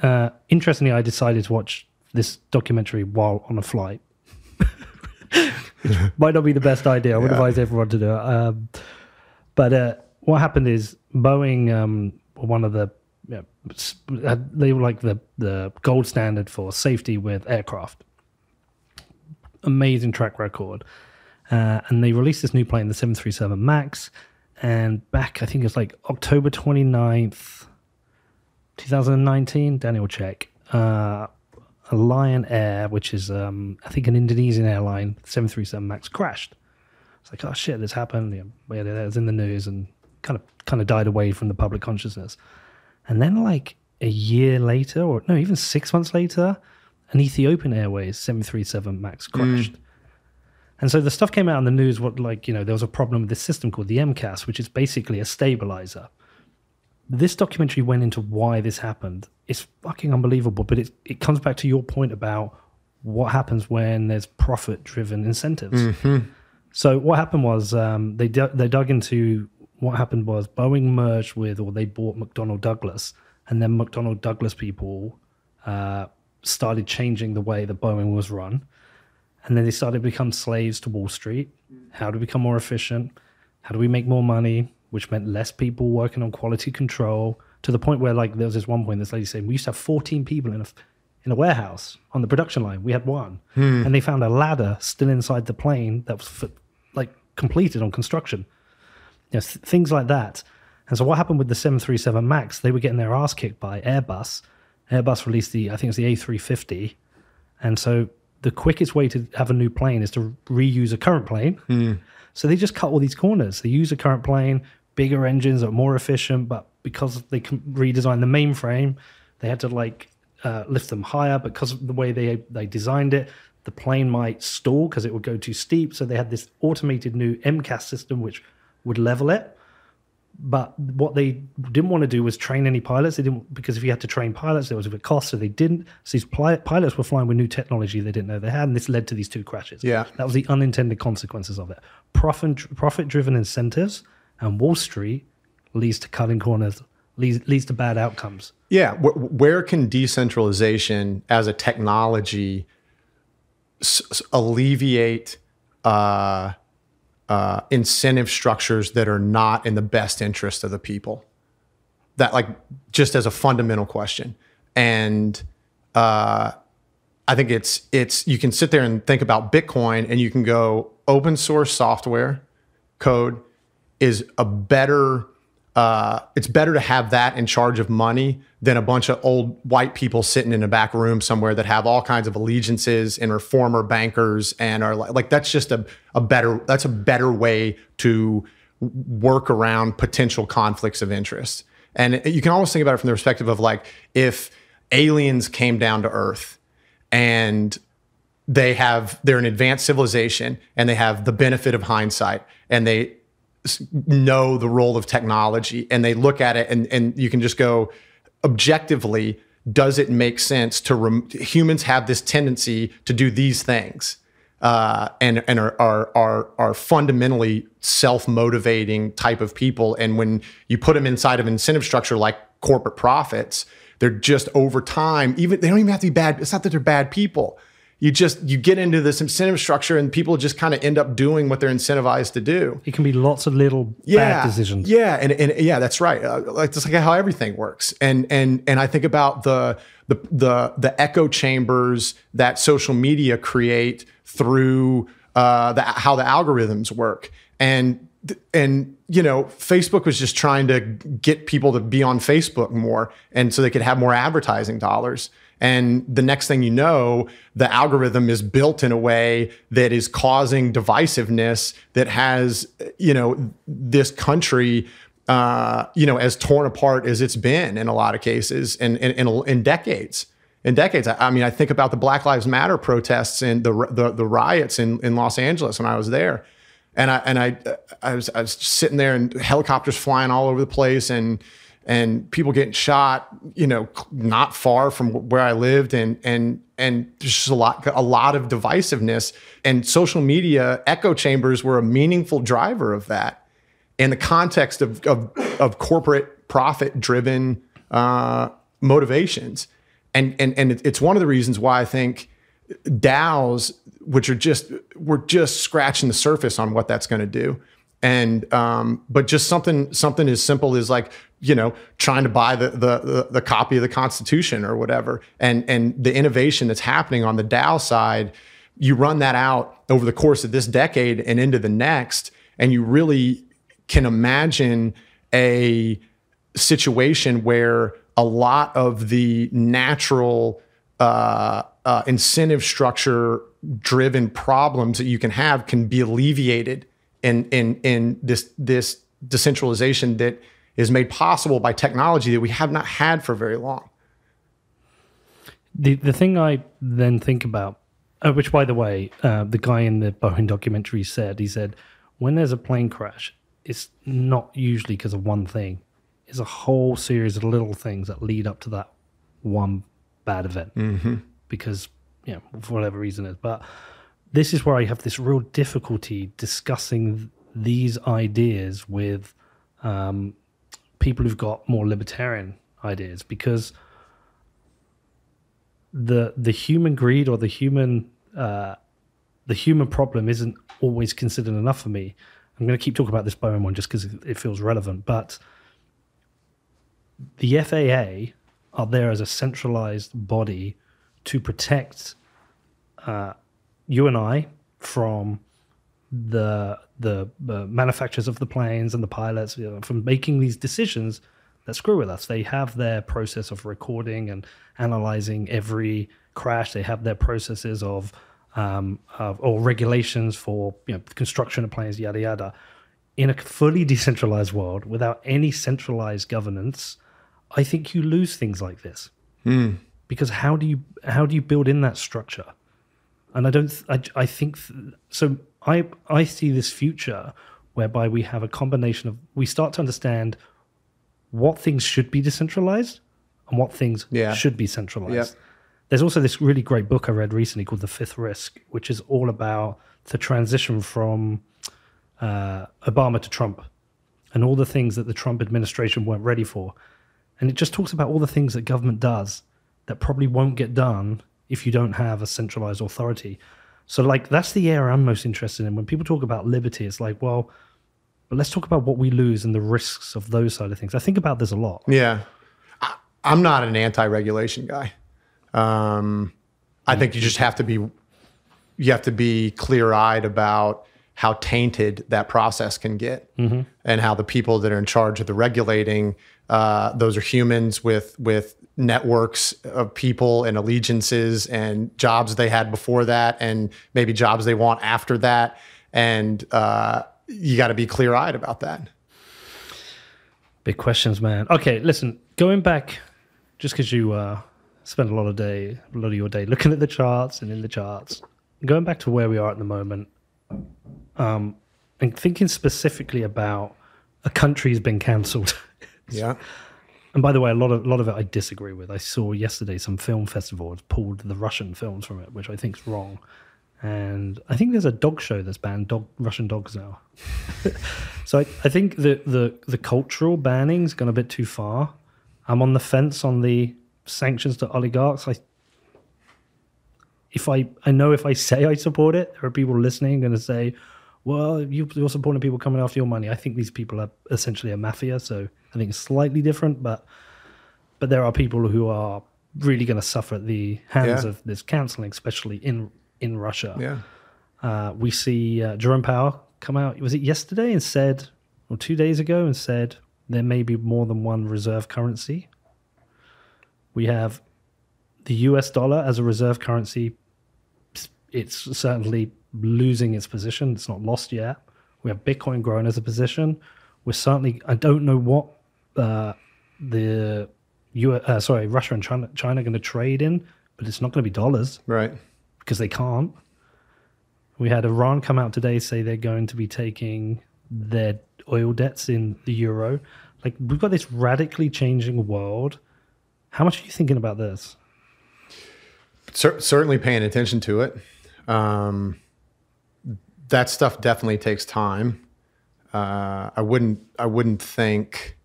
Uh, interestingly, I decided to watch this documentary while on a flight, which might not be the best idea. I would yeah. advise everyone to do it. Um, but uh, what happened is Boeing, um, one of the, you know, they were like the, the gold standard for safety with aircraft. Amazing track record. Uh, and they released this new plane, the seven thirty-seven max. And back, I think it's like October twenty-ninth, two thousand nineteen, Daniel check, uh, Lion Air, which is, um, I think, an Indonesian airline, seven thirty-seven max crashed. It's like, oh shit, this happened. You know, yeah, it was in the news and kind of kind of died away from the public consciousness. And then like a year later, or no, even six months later, an Ethiopian Airways seven thirty-seven max crashed. Mm. And so the stuff came out in the news, what like, you know, there was a problem with this system called the M C A S, which is basically a stabilizer. This documentary went into why this happened. It's fucking unbelievable, but it, it comes back to your point about what happens when there's profit-driven incentives. Mm-hmm. So what happened was um, they, they dug into what happened was Boeing merged with, or they bought McDonnell Douglas, and then McDonnell Douglas people uh, started changing the way that Boeing was run. And then they started to become slaves to Wall Street. How do we become more efficient? How do we make more money? Which meant less people working on quality control, to the point where, like, there was this one point, this lady saying, we used to have fourteen people in a, in a warehouse on the production line. We had one. Hmm. And they found a ladder still inside the plane that was, for, like, completed on construction. You know, th things like that. And so what happened with the seven thirty-seven max, they were getting their ass kicked by Airbus. Airbus released the, I think it's the A three fifty. And so the quickest way to have a new plane is to reuse a current plane. Hmm. So they just cut all these corners. They use a current plane, bigger engines are more efficient, but because they can redesign the mainframe, they had to like uh, lift them higher because of the way they, they designed it. The plane might stall because it would go too steep. So they had this automated new M C A S system, which would level it. But what they didn't want to do was train any pilots. They didn't, because if you had to train pilots, there was a bit of cost, so they didn't. So these pilots were flying with new technology they didn't know they had, and this led to these two crashes. Yeah. That was the unintended consequences of it. Profit, profit-driven incentives and Wall Street leads to cutting corners, leads, leads to bad outcomes. Yeah. Where can decentralization as a technology s alleviate... Uh, Uh, incentive structures that are not in the best interest of the people? That, like, just as a fundamental question. And uh, I think it's, it's, you can sit there and think about Bitcoin and you can go, open source software code is a better, uh, it's better to have that in charge of money than a bunch of old white people sitting in a back room somewhere that have all kinds of allegiances and are former bankers and are like, like that's just a, a better, that's a better way to work around potential conflicts of interest. And it, you can always think about it from the perspective of, like, if aliens came down to Earth and they have, they're an advanced civilization and they have the benefit of hindsight and they know the role of technology and they look at it and, and you can just go, objectively, does it make sense to rem humans have this tendency to do these things uh, and, and are, are, are, are fundamentally self-motivating type of people. And when you put them inside of an incentive structure like corporate profits, they're just over time, even they don't even have to be bad. It's not that they're bad people. You just, you get into this incentive structure and people just kind of end up doing what they're incentivized to do. It can be lots of little yeah, bad decisions. Yeah, and, and yeah, that's right. Uh, like, that's like how everything works. And and and I think about the the the the echo chambers that social media create through uh, the, how the algorithms work. And and you know, Facebook was just trying to get people to be on Facebook more, and so they could have more advertising dollars. And the next thing you know, the algorithm is built in a way that is causing divisiveness that has, you know, this country, uh, you know, as torn apart as it's been in a lot of cases and in, in, in, in decades, in decades. I, I mean, I think about the Black Lives Matter protests and the the, the riots in, in Los Angeles when I was there. And I, and I, I was, I was sitting there and helicopters flying all over the place and, and people getting shot, you know, not far from where I lived, and and and just a lot, a lot of divisiveness. And social media echo chambers were a meaningful driver of that, in the context of of, of corporate profit-driven uh, motivations. And and and it's one of the reasons why I think DAOs, which are just we're just scratching the surface on what that's going to do. And um, but just something something as simple as, like, you know, trying to buy the, the the the copy of the Constitution or whatever, and and the innovation that's happening on the DAO side, you run that out over the course of this decade and into the next, and you really can imagine a situation where a lot of the natural uh, uh, incentive structure driven problems that you can have can be alleviated in in in this this decentralization that is made possible by technology that we have not had for very long. The the thing I then think about, uh, which, by the way, uh, the guy in the Boeing documentary said, he said, when there's a plane crash, it's not usually because of one thing. It's a whole series of little things that lead up to that one bad event. Mm-hmm. Because, you know, for whatever reason it is. But this is where I have this real difficulty discussing these ideas with... Um, people who've got more libertarian ideas, because the the human greed or the human uh, the human problem isn't always considered enough for me. I'm going to keep talking about this Boeing one just because it feels relevant, but the F A A are there as a centralized body to protect uh, you and I from the the uh, manufacturers of the planes and the pilots, you know, from making these decisions that screw with us. They have their process of recording and analyzing every crash. They have their processes of, um, of or regulations for, you know, construction of planes, yada yada. In a fully decentralized world without any centralized governance, I think you lose things like this. Mm. Because how do you how do you build in that structure? And I don't. I I think th so. I, I see this future whereby we have a combination of, we start to understand what things should be decentralized and what things yeah. should be centralized. Yeah. There's also this really great book I read recently called The Fifth Risk, which is all about the transition from uh, Obama to Trump and all the things that the Trump administration weren't ready for. And it just talks about all the things that government does that probably won't get done if you don't have a centralized authority. So like, that's the area I'm most interested in. When people talk about liberty, it's like, well, but let's talk about what we lose and the risks of those side of things. I think about this a lot. Yeah. I, I'm not an anti-regulation guy. Um, I think you just have to be, you have to be clear-eyed about how tainted that process can get, mm-hmm. and how the people that are in charge of the regulating, uh, those are humans with with networks of people and allegiances and jobs they had before that, and maybe jobs they want after that, and uh, you got to be clear-eyed about that. Big questions, man. Okay, listen, going back, just because you. Uh, Spend a lot of day, a lot of your day looking at the charts and in the charts. Going back to where we are at the moment, um, and thinking specifically about a country's been cancelled. Yeah. And by the way, a lot of a lot of it I disagree with. I saw yesterday some film festivals pulled the Russian films from it, which I think is wrong. And I think there's a dog show that's banned dog Russian dogs now. So I, I think the the the cultural banning's gone a bit too far. I'm on the fence on the sanctions to oligarchs. I, if I, I know if I say I support it, there are people listening going to say, well, you, you're supporting people coming after your money. I think these people are essentially a mafia, so I think it's slightly different, but but there are people who are really going to suffer at the hands yeah. of this cancelling, especially in, in Russia. Yeah. Uh, we see uh, Jerome Powell come out, was it yesterday, and said, or two days ago, and said there may be more than one reserve currency. We have the U S dollar as a reserve currency. It's certainly losing its position. It's not lost yet. We have Bitcoin growing as a position. We're certainly, I don't know what uh, the, U S, uh, sorry, Russia and China, China are going to trade in, but it's not going to be dollars. Right. Because they can't. We had Iran come out today, say they're going to be taking their oil debts in the euro. Like, we've got this radically changing world. How much are you thinking about this? C- certainly paying attention to it. Um, that stuff definitely takes time. Uh, I wouldn't. I wouldn't think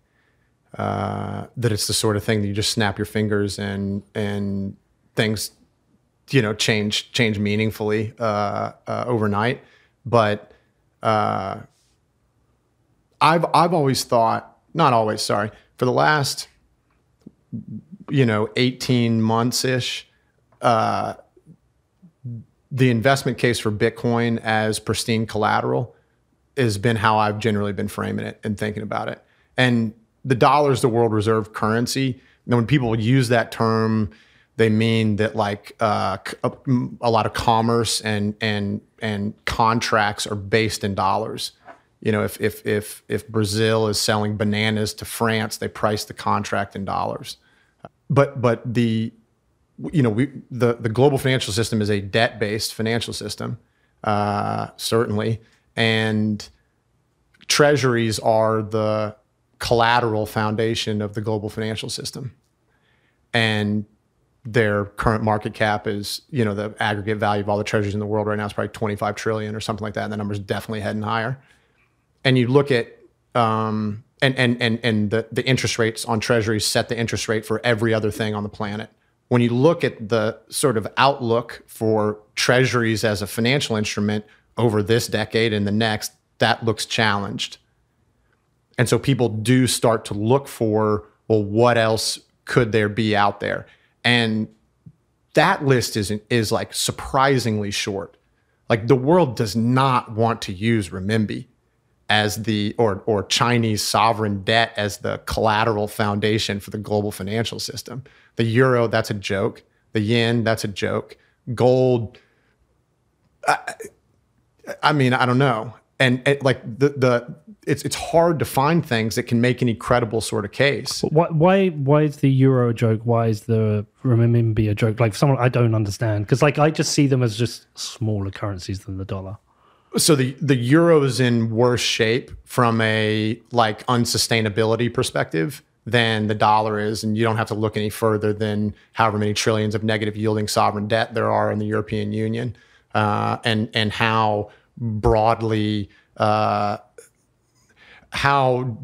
uh, that it's the sort of thing that you just snap your fingers and and things, you know, change change meaningfully uh, uh, overnight. But uh, I've I've always thought, not always, sorry, for the last, you know, eighteen months-ish, uh, the investment case for Bitcoin as pristine collateral has been how I've generally been framing it and thinking about it. And the dollar is the world reserve currency. And when people use that term, they mean that like uh, a, a lot of commerce and and and contracts are based in dollars. You know, if if if if Brazil is selling bananas to France, they price the contract in dollars. But but the you know we the the global financial system is a debt-based financial system, uh, certainly, and treasuries are the collateral foundation of the global financial system, and their current market cap is, you know, the aggregate value of all the treasuries in the world right now is probably twenty-five trillion or something like that, and the number's definitely heading higher. And you look at um, and and and and the, the interest rates on treasuries set the interest rate for every other thing on the planet. When you look at the sort of outlook for treasuries as a financial instrument over this decade and the next, that looks challenged. And so people do start to look for, well, what else could there be out there? And that list is is like surprisingly short. Like, the world does not want to use renminbi as the, or or Chinese sovereign debt as the collateral foundation for the global financial system. The euro, that's a joke. The yen, that's a joke. Gold, I, I mean, I don't know. And it, like the the, it's it's hard to find things that can make any credible sort of case. Why why why is the euro a joke? Why is the renminbi a joke? Like, someone I don't understand, because like I just see them as just smaller currencies than the dollar. So the, the euro is in worse shape from a like unsustainability perspective than the dollar is. And you don't have to look any further than however many trillions of negative yielding sovereign debt there are in the European Union, uh, and, and how broadly, uh, how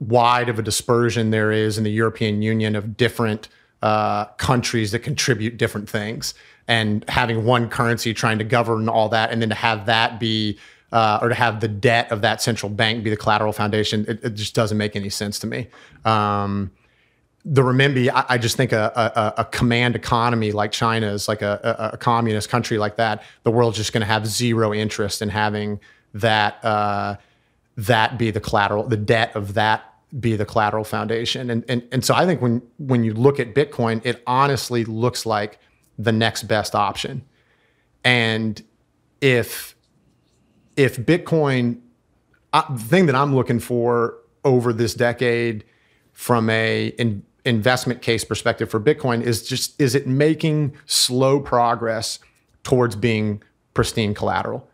wide of a dispersion there is in the European Union of different uh, countries that contribute different things. And having one currency trying to govern all that, and then to have that be, uh, or to have the debt of that central bank be the collateral foundation, it, it just doesn't make any sense to me. Um, the renminbi, I, I just think a, a, a command economy like China is, like a, a, a communist country like that, the world's just going to have zero interest in having that uh, that be the collateral, the debt of that be the collateral foundation. And and and so I think when when you look at Bitcoin, it honestly looks like the next best option. And if, if Bitcoin, uh, the thing that I'm looking for over this decade from a in, investment case perspective for Bitcoin is just, is it making slow progress towards being pristine collateral?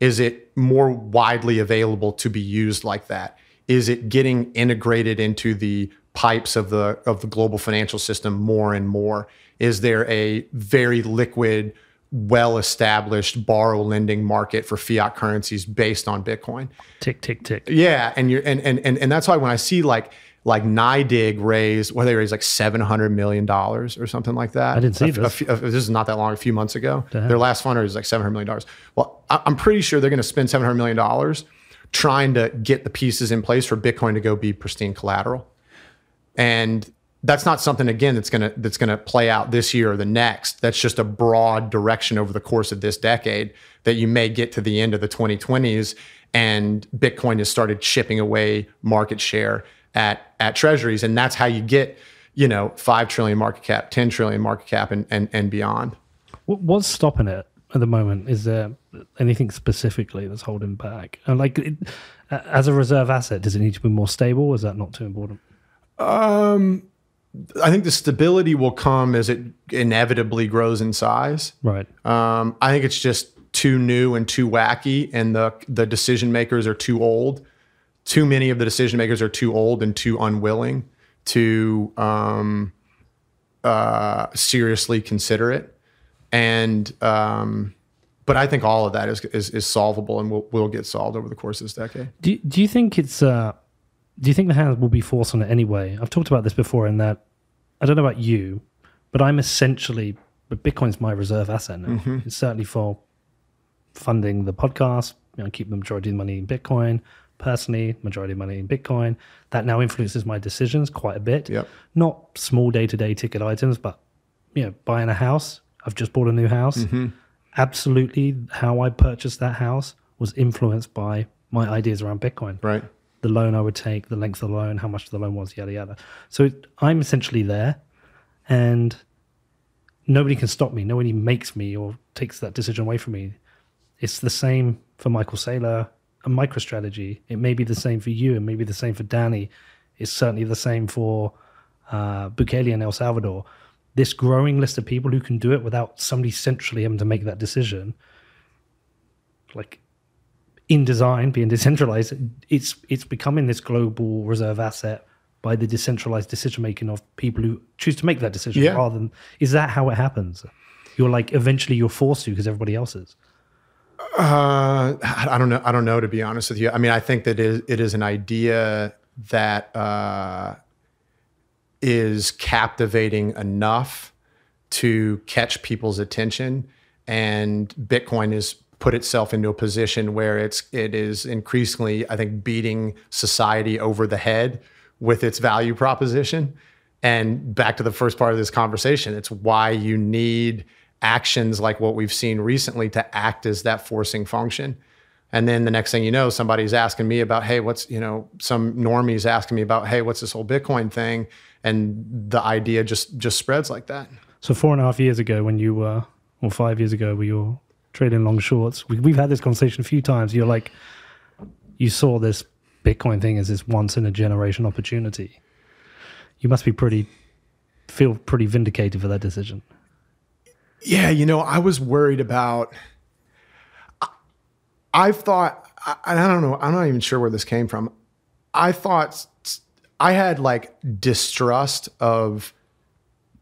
Is it more widely available to be used like that? Is it getting integrated into the pipes of the of the global financial system more and more? Is there a very liquid, well-established borrow lending market for fiat currencies based on Bitcoin? Tick, tick, tick. Yeah, and you're and and and, and that's why when I see like like NYDIG raise, well, they raised like seven hundred million dollars or something like that. I didn't see a, this. A, a, this is not that long. A few months ago, damn. Their last fundraiser was like seven hundred million dollars. Well, I, I'm pretty sure they're going to spend seven hundred million dollars trying to get the pieces in place for Bitcoin to go be pristine collateral. And that's not something, again, that's gonna that's gonna play out this year or the next. That's just a broad direction over the course of this decade that you may get to the end of the twenty twenties and Bitcoin has started chipping away market share at at treasuries. And that's how you get, you know, five trillion market cap, ten trillion market cap, and and, and beyond. What's stopping it at the moment? Is there anything specifically that's holding back? And like, it, as a reserve asset, does it need to be more stable? Is that not too important? Um, I think the stability will come as it inevitably grows in size. Right. Um, I think it's just too new and too wacky, and the the decision makers are too old. Too many of the decision makers are too old and too unwilling to um, uh, seriously consider it. And um, but I think all of that is is, is solvable and will, will get solved over the course of this decade. Do Do you think it's? Uh... Do you think the hands will be forced on it anyway? I've talked about this before in that, I don't know about you, but I'm essentially, but Bitcoin's my reserve asset now. Mm-hmm. It's certainly for funding the podcast, you know, keep the majority of the money in Bitcoin. Personally, majority of money in Bitcoin. That now influences my decisions quite a bit. Yep. Not small day-to-day ticket items, but you know, buying a house. I've just bought a new house. Mm-hmm. Absolutely how I purchased that house was influenced by my ideas around Bitcoin. Right. The loan I would take, the length of the loan, how much the loan was, yada, yada. So it, I'm essentially there, and nobody can stop me. Nobody makes me or takes that decision away from me. It's the same for Michael Saylor and MicroStrategy. It may be the same for you, and maybe the same for Danny. It's certainly the same for uh, Bukele in El Salvador. This growing list of people who can do it without somebody centrally having to make that decision, like... in design, being decentralized, it's it's becoming this global reserve asset by the decentralized decision making of people who choose to make that decision. Yeah. Rather than, is that how it happens? You're like, eventually you're forced to because everybody else is. Uh, I don't know. I don't know, to be honest with you. I mean, I think that it, it is an idea that uh, is captivating enough to catch people's attention, and Bitcoin is. Put itself into a position where it's it is increasingly, I think, beating society over the head with its value proposition. And back to the first part of this conversation, it's why you need actions like what we've seen recently to act as that forcing function. And then the next thing you know, somebody's asking me about, hey, what's, you know, some normie's asking me about, hey, what's this whole Bitcoin thing? And the idea just just spreads like that. So four and a half years ago when you were, or five years ago, were you trading long shorts? We, we've had this conversation a few times. You're like, you saw this Bitcoin thing as this once in a generation opportunity. You must be pretty, feel pretty vindicated for that decision. Yeah, you know, I was worried about, I, I've thought, I, I don't know, I'm not even sure where this came from. I thought, I had like distrust of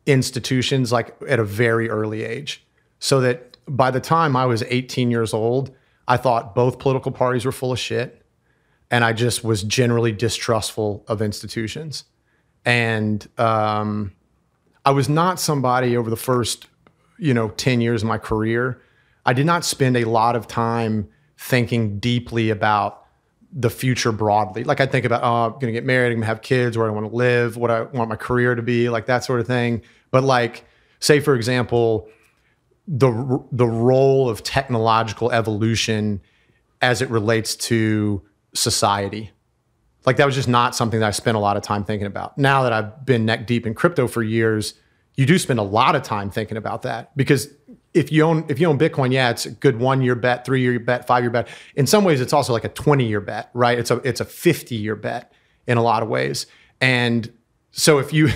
institutions like at a very early age. So that by the time I was eighteen years old, I thought both political parties were full of shit. And I just was generally distrustful of institutions. And um, I was not somebody over the first, you know, ten years of my career. I did not spend a lot of time thinking deeply about the future broadly. Like I think about, oh, I'm going to get married, I'm going to have kids, where I want to live, what I want my career to be, like that sort of thing. But like, say for example, the the role of technological evolution as it relates to society. Like that was just not something that I spent a lot of time thinking about. Now that I've been neck deep in crypto for years, you do spend a lot of time thinking about that, because if you own if you own Bitcoin, yeah, it's a good one-year bet, three-year bet, five-year bet. In some ways, it's also like a twenty-year bet, right? It's a it's a fifty-year bet in a lot of ways. And so if you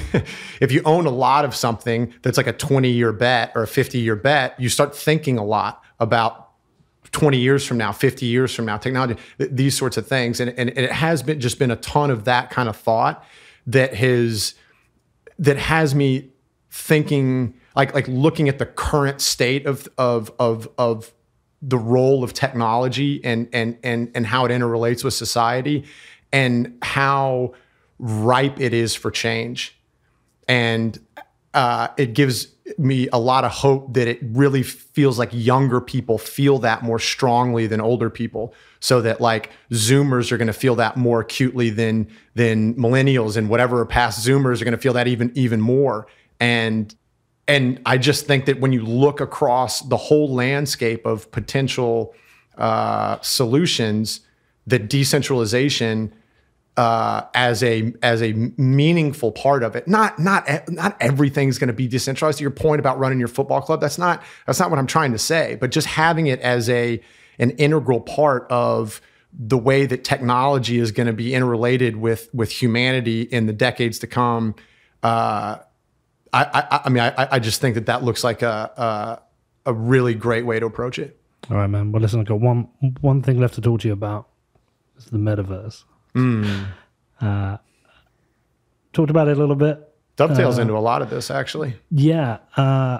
if you own a lot of something that's like a twenty-year bet or a fifty-year bet, you start thinking a lot about twenty years from now, fifty years from now, technology, th these sorts of things. And, and, and it has been just been a ton of that kind of thought that has, that has me thinking, like, like looking at the current state of, of, of, of the role of technology and, and, and, and how it interrelates with society and how ripe it is for change. And uh, it gives me a lot of hope that it really feels like younger people feel that more strongly than older people, so that like Zoomers are going to feel that more acutely than than millennials, and whatever past Zoomers are going to feel that even even more. And and I just think that when you look across the whole landscape of potential uh, solutions, that decentralization Uh, as a as a meaningful part of it. Not not not everything's going to be decentralized. To your point about running your football club, that's not that's not what I'm trying to say. But just having it as a an integral part of the way that technology is going to be interrelated with with humanity in the decades to come. Uh, I, I I mean I I just think that that looks like a a, a really great way to approach it. All right, man. Well, listen, I've got one one thing left to talk to you about. It's the metaverse. Mm. Uh, talked about it a little bit. Dovetails uh, into a lot of this, actually. Yeah. Uh,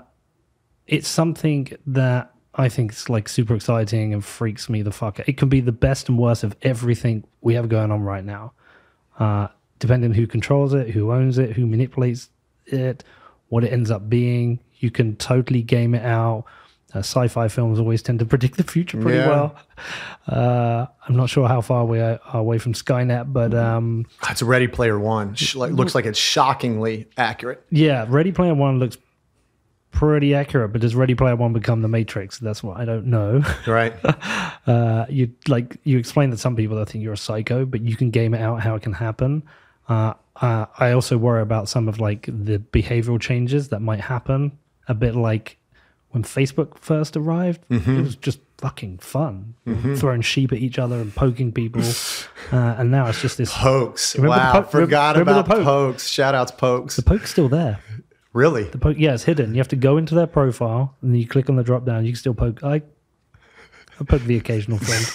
it's something that I think is like super exciting and freaks me the fuck out. It can be the best and worst of everything we have going on right now. Uh, depending on who controls it, who owns it, who manipulates it, what it ends up being. You can totally game it out. Uh, sci-fi films always tend to predict the future pretty yeah. well. Uh, I'm not sure how far we are away from Skynet, but um, it's Ready Player One. Sh like, looks like it's shockingly accurate. Yeah, Ready Player One looks pretty accurate, but does Ready Player One become the Matrix? That's what I don't know. Right. uh, you like you explained that some people that think you're a psycho, but you can game it out how it can happen. Uh, uh, I also worry about some of like the behavioral changes that might happen. A bit like when Facebook first arrived, mm-hmm. it was just fucking fun. Mm-hmm. Throwing sheep at each other and poking people. uh, and now it's just this... Pokes. Wow, po forgot re about poke? Pokes. Shout outs, Pokes. The Poke's still there. Really? The poke, yeah, it's hidden. You have to go into their profile and then you click on the drop down. You can still poke. I, I poke the occasional friend.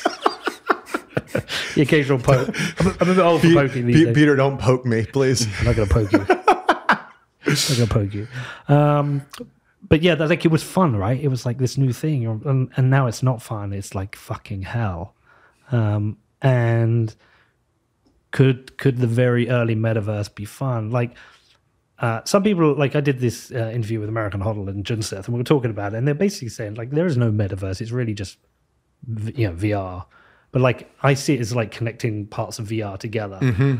The occasional poke. I'm, I'm a bit old for Be poking these Be days. Peter, don't poke me, please. I'm not going to poke you. I'm not going to poke you. Um... But yeah, that's like it was fun, right? It was like this new thing, and, and now it's not fun. It's like fucking hell. Um, and could could the very early metaverse be fun? Like uh, some people, like I did this uh, interview with American Hodl and Jinseth, and we were talking about it, and they're basically saying like there is no metaverse. It's really just you know V R. But like I see it as like connecting parts of V R together. Mm-hmm.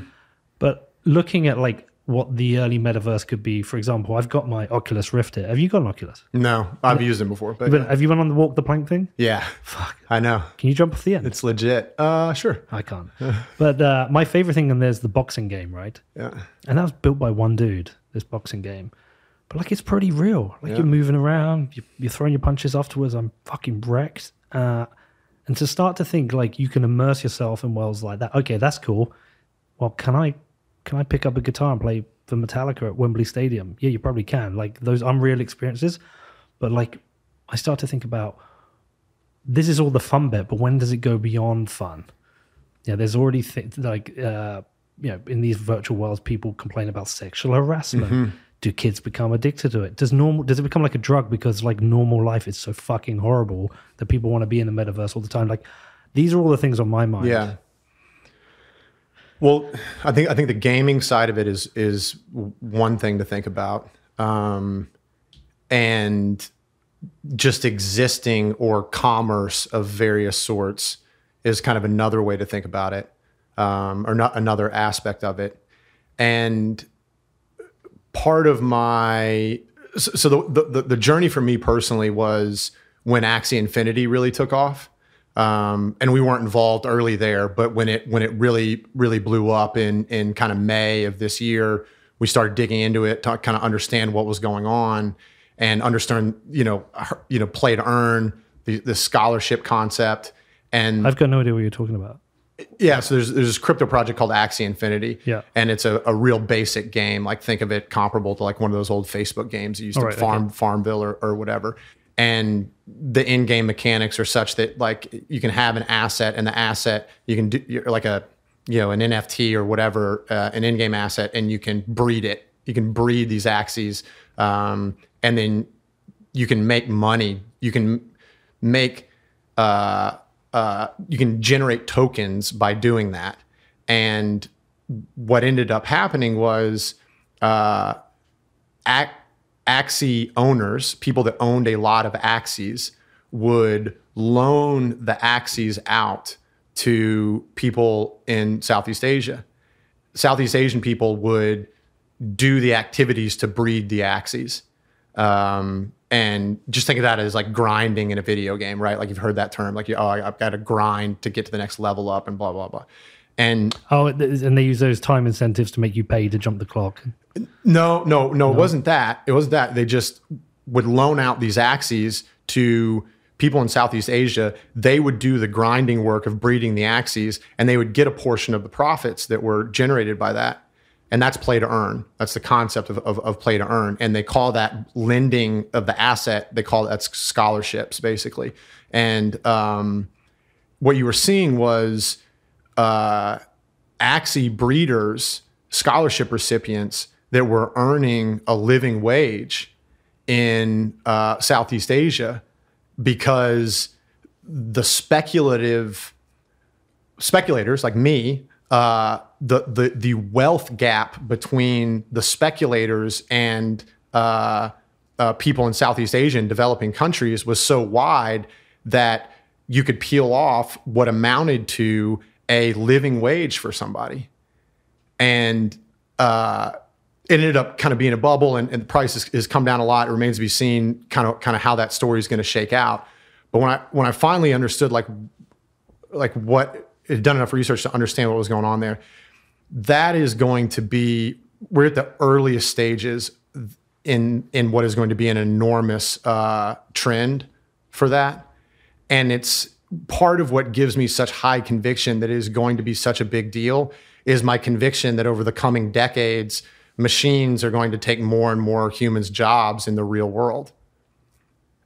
But looking at like what the early metaverse could be. For example, I've got my Oculus Rift here. Have you got an Oculus? No, I've yeah. used them before. But yeah. Have you been on the Walk the Plank thing? Yeah. Fuck. I know. Can you jump off the end? It's legit. Uh, sure. I can't. But uh, my favorite thing in there is the boxing game, right? Yeah. And that was built by one dude, this boxing game. But like, it's pretty real. Like yeah. you're moving around, you're, you're throwing your punches afterwards. I'm fucking wrecked. Uh, and to start to think like you can immerse yourself in worlds like that. Okay, that's cool. Well, can I... Can I pick up a guitar and play for Metallica at Wembley Stadium? Yeah, you probably can. Like those unreal experiences. But like I start to think about this is all the fun bit, but when does it go beyond fun? Yeah, there's already things like, uh, you know, in these virtual worlds, people complain about sexual harassment. Mm-hmm. Do kids become addicted to it? Does normal does it become like a drug because like normal life is so fucking horrible that people want to be in the metaverse all the time? Like, these are all the things on my mind. Yeah. Well, I think I think the gaming side of it is is one thing to think about, um, and just existing or commerce of various sorts is kind of another way to think about it, um, or not another aspect of it, and. Part of my, so the, the the journey for me personally was when Axie Infinity really took off, um, and we weren't involved early there. But when it when it really really blew up in in kind of May of this year, we started digging into it to kind of understand what was going on and understand you know you know play to earn, the the scholarship concept. And I've got no idea what you're talking about. Yeah, so there's there's this crypto project called Axie Infinity, yeah, and it's a, a real basic game. Like, think of it comparable to like one of those old Facebook games you used All to right, farm okay. Farmville or, or whatever. And the in-game mechanics are such that like you can have an asset, and the asset you can do like a you know an N F T or whatever, uh, an in-game asset, and you can breed it. You can breed these Axies, um, and then you can make money. You can make. Uh, Uh, you can generate tokens by doing that. And what ended up happening was uh, Axie owners, people that owned a lot of Axies, would loan the Axies out to people in Southeast Asia. Southeast Asian people would do the activities to breed the Axies. Um, And just think of that as like grinding in a video game, right? Like, you've heard that term, like, oh, I've got to grind to get to the next level up and blah, blah, blah. And oh, and they use those time incentives to make you pay to jump the clock. No, no, no, no. It wasn't that. It wasn't that. They just would loan out these Axies to people in Southeast Asia. They would do the grinding work of breeding the Axies, and they would get a portion of the profits that were generated by that. And that's play to earn. That's the concept of, of, of play to earn. And they call that lending of the asset. They call that scholarships, basically. And um, what you were seeing was uh, Axie breeders, scholarship recipients that were earning a living wage in uh, Southeast Asia because the speculative speculators like me, uh, the the the wealth gap between the speculators and uh, uh, people in Southeast Asia and developing countries was so wide that you could peel off what amounted to a living wage for somebody, and uh, it ended up kind of being a bubble. And, and the price has, has come down a lot. It remains to be seen kind of kind of how that story is going to shake out. But when I when I finally understood like like what it had done enough research to understand what was going on there. That is going to be, we're at the earliest stages in in what is going to be an enormous uh, trend for that. And it's part of what gives me such high conviction that it is going to be such a big deal is my conviction that over the coming decades, machines are going to take more and more humans' jobs in the real world.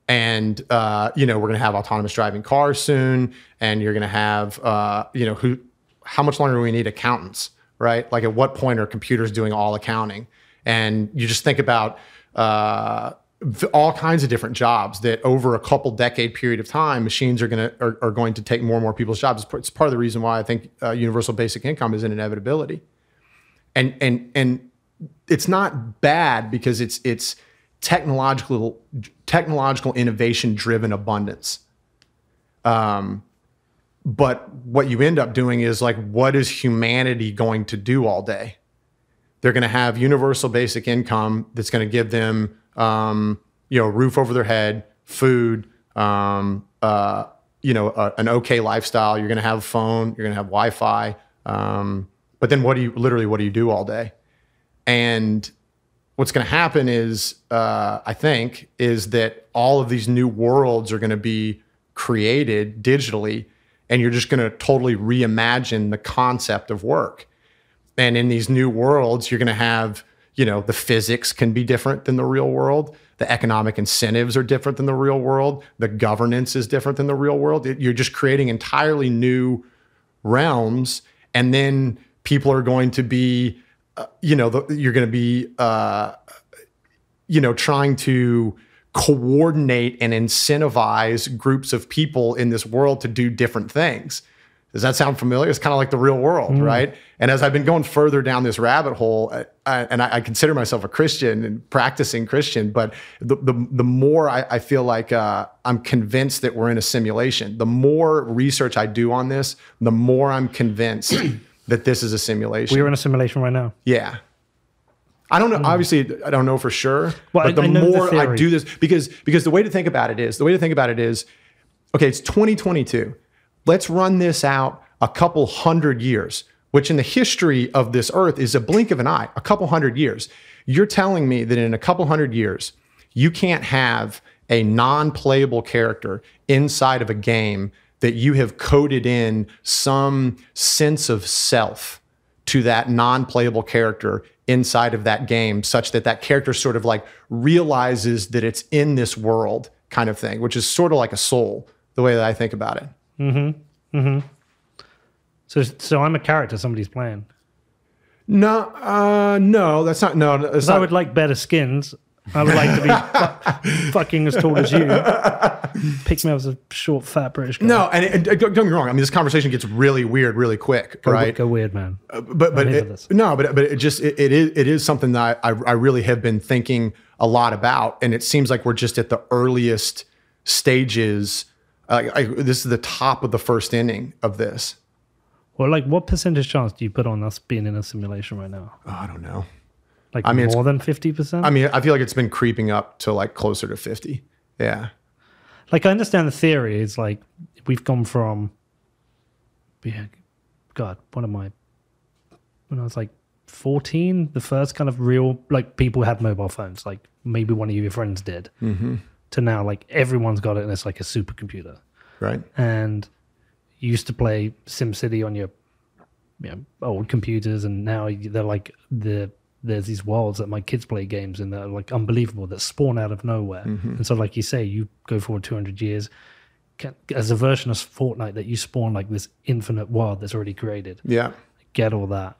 And, uh, you know, we're going to have autonomous driving cars soon, and you're going to have, uh, you know, who, how much longer do we need accountants, right? Like, at what point are computers doing all accounting? And you just think about uh, all kinds of different jobs that over a couple decade period of time, machines are going to are, are going to take more and more people's jobs. It's part of the reason why I think uh, universal basic income is an inevitability. And and and it's not bad because it's it's technological technological innovation driven abundance. Um. But what you end up doing is like, what is humanity going to do all day? They're going to have universal basic income that's going to give them, um, you know, a roof over their head, food, um, uh, you know, a, an okay lifestyle. You're going to have a phone. You're going to have Wi-Fi. Um, but then what do you, literally, what do you do all day? And what's going to happen is, uh, I think, is that all of these new worlds are going to be created digitally. And you're just going to totally reimagine the concept of work. And in these new worlds, you're going to have, you know, the physics can be different than the real world. The economic incentives are different than the real world. The governance is different than the real world. It, you're just creating entirely new realms, and then people are going to be, uh, you know, the, you're going to be, uh, you know, trying to coordinate and incentivize groups of people in this world to do different things. Does that sound familiar? It's kind of like the real world, mm. right? And as I've been going further down this rabbit hole, I, I, and I, I consider myself a Christian and practicing Christian, but the the, the more I, I feel like uh, I'm convinced that we're in a simulation. The more research I do on this, the more I'm convinced that this is a simulation. We're in a simulation right now. Yeah. I don't know. Mm. Obviously, I don't know for sure. Well, but the I know more the I do this, because because the way to think about it is the way to think about it is, okay, it's twenty twenty-two. Let's run this out a couple hundred years, which in the history of this earth is a blink of an eye, a couple hundred years. You're telling me that in a couple hundred years, you can't have a non-playable character inside of a game that you have coded in some sense of self to that non-playable character inside of that game, such that that character sort of like realizes that it's in this world kind of thing, which is sort of like a soul, the way that I think about it. Mm-hmm. Mm-hmm. So, so I'm a character somebody's playing. No, uh, no, that's not. No, that's not. I would like better skins. I would like to be fu fucking as tall as you. Picks me up as a short, fat British guy. No, and, and, and don't get me wrong. I mean, this conversation gets really weird, really quick, go, right? Go weird, man. Uh, but but it, no, but but it just it, it is it is something that I I really have been thinking a lot about, and it seems like we're just at the earliest stages. Uh, I, this is the top of the first inning of this. Well, like, what percentage chance do you put on us being in a simulation right now? Oh, I don't know. Like, I mean, more than fifty percent? I mean, I feel like it's been creeping up to, like, closer to fifty. Yeah. Like, I understand the theory. It's like, we've gone from, yeah, God, what am I? When I was, like, fourteen, the first kind of real, like, people had mobile phones. Like, maybe one of your friends did. Mm-hmm. To now, like, everyone's got it, and it's like a supercomputer. Right. And you used to play SimCity on your you know, old computers, and now they're like, the there's these worlds that my kids play games in that are like unbelievable, that spawn out of nowhere. Mm-hmm. And so, like you say, you go forward two hundred years, can, as a version of Fortnite, that you spawn like this infinite world that's already created. Yeah. Get all that.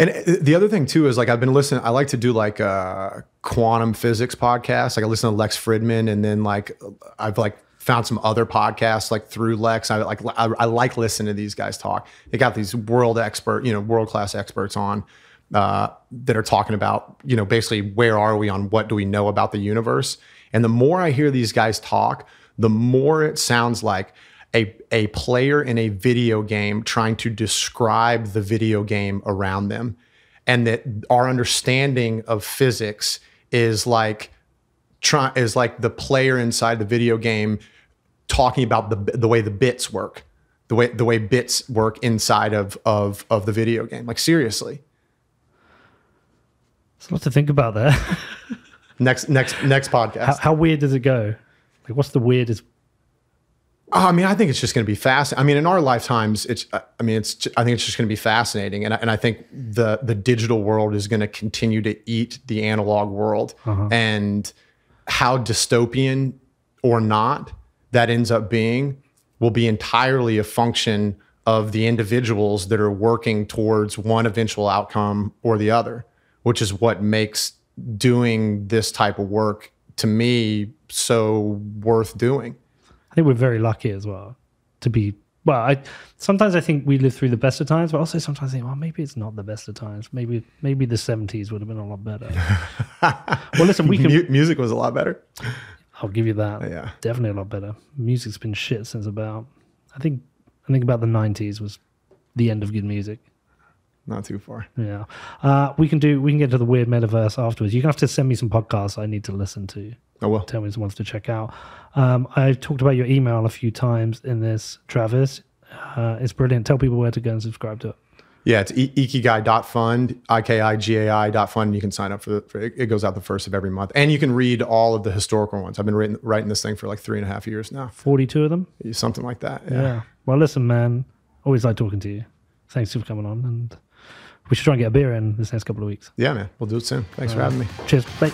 And the other thing too is, like, I've been listening, I like to do like a quantum physics podcast. Like, I listen to Lex Fridman, and then like I've like found some other podcasts like through Lex. I like, I, I like listening to these guys talk. They got these world expert, you know, world-class experts on uh, that are talking about, you know, basically where are we on what do we know about the universe? And the more I hear these guys talk, the more it sounds like A, a player in a video game trying to describe the video game around them, and that our understanding of physics is like try, is like the player inside the video game talking about the the way the bits work, the way the way bits work inside of of of the video game. Like, seriously, it's a lot to think about there. next next next podcast. How, how weird does it go? Like, what's the weirdest? I mean, I think it's just going to be fascinating. I mean, in our lifetimes, it's. I mean, it's. I think it's just going to be fascinating, and I, and I think the the digital world is going to continue to eat the analog world, uh-huh. and how dystopian or not that ends up being will be entirely a function of the individuals that are working towards one eventual outcome or the other, which is what makes doing this type of work to me so worth doing. I think we're very lucky as well to be, well, I, sometimes I think we live through the best of times, but also sometimes I think, well, maybe it's not the best of times. Maybe maybe the seventies would have been a lot better. Well, listen, we can... M music was a lot better. I'll give you that. Yeah. Definitely a lot better. Music's been shit since about, I think, I think about the nineties was the end of good music. Not too far. Yeah. Uh, we can do, we can get to the weird metaverse afterwards. You're going to have to send me some podcasts I need to listen to. I will. Tell me some ones to check out. Um, I've talked about your email a few times in this, Travis. Uh, it's brilliant. Tell people where to go and subscribe to it. Yeah, it's ikigai dot fund, I K I G A I dot fund. You can sign up for, the, for it. It goes out the first of every month. And you can read all of the historical ones. I've been writing, writing this thing for like three and a half years now. forty-two of them? Something like that. Yeah. yeah. Well, listen, man. Always like talking to you. Thanks for coming on. And we should try and get a beer in this next couple of weeks. Yeah, man. We'll do it soon. Thanks all for right. having me. Cheers. Bye.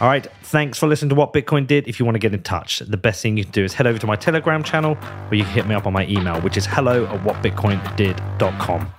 All right, thanks for listening to What Bitcoin Did. If you want to get in touch, the best thing you can do is head over to my Telegram channel, or you can hit me up on my email, which is hello at what bitcoin did dot com.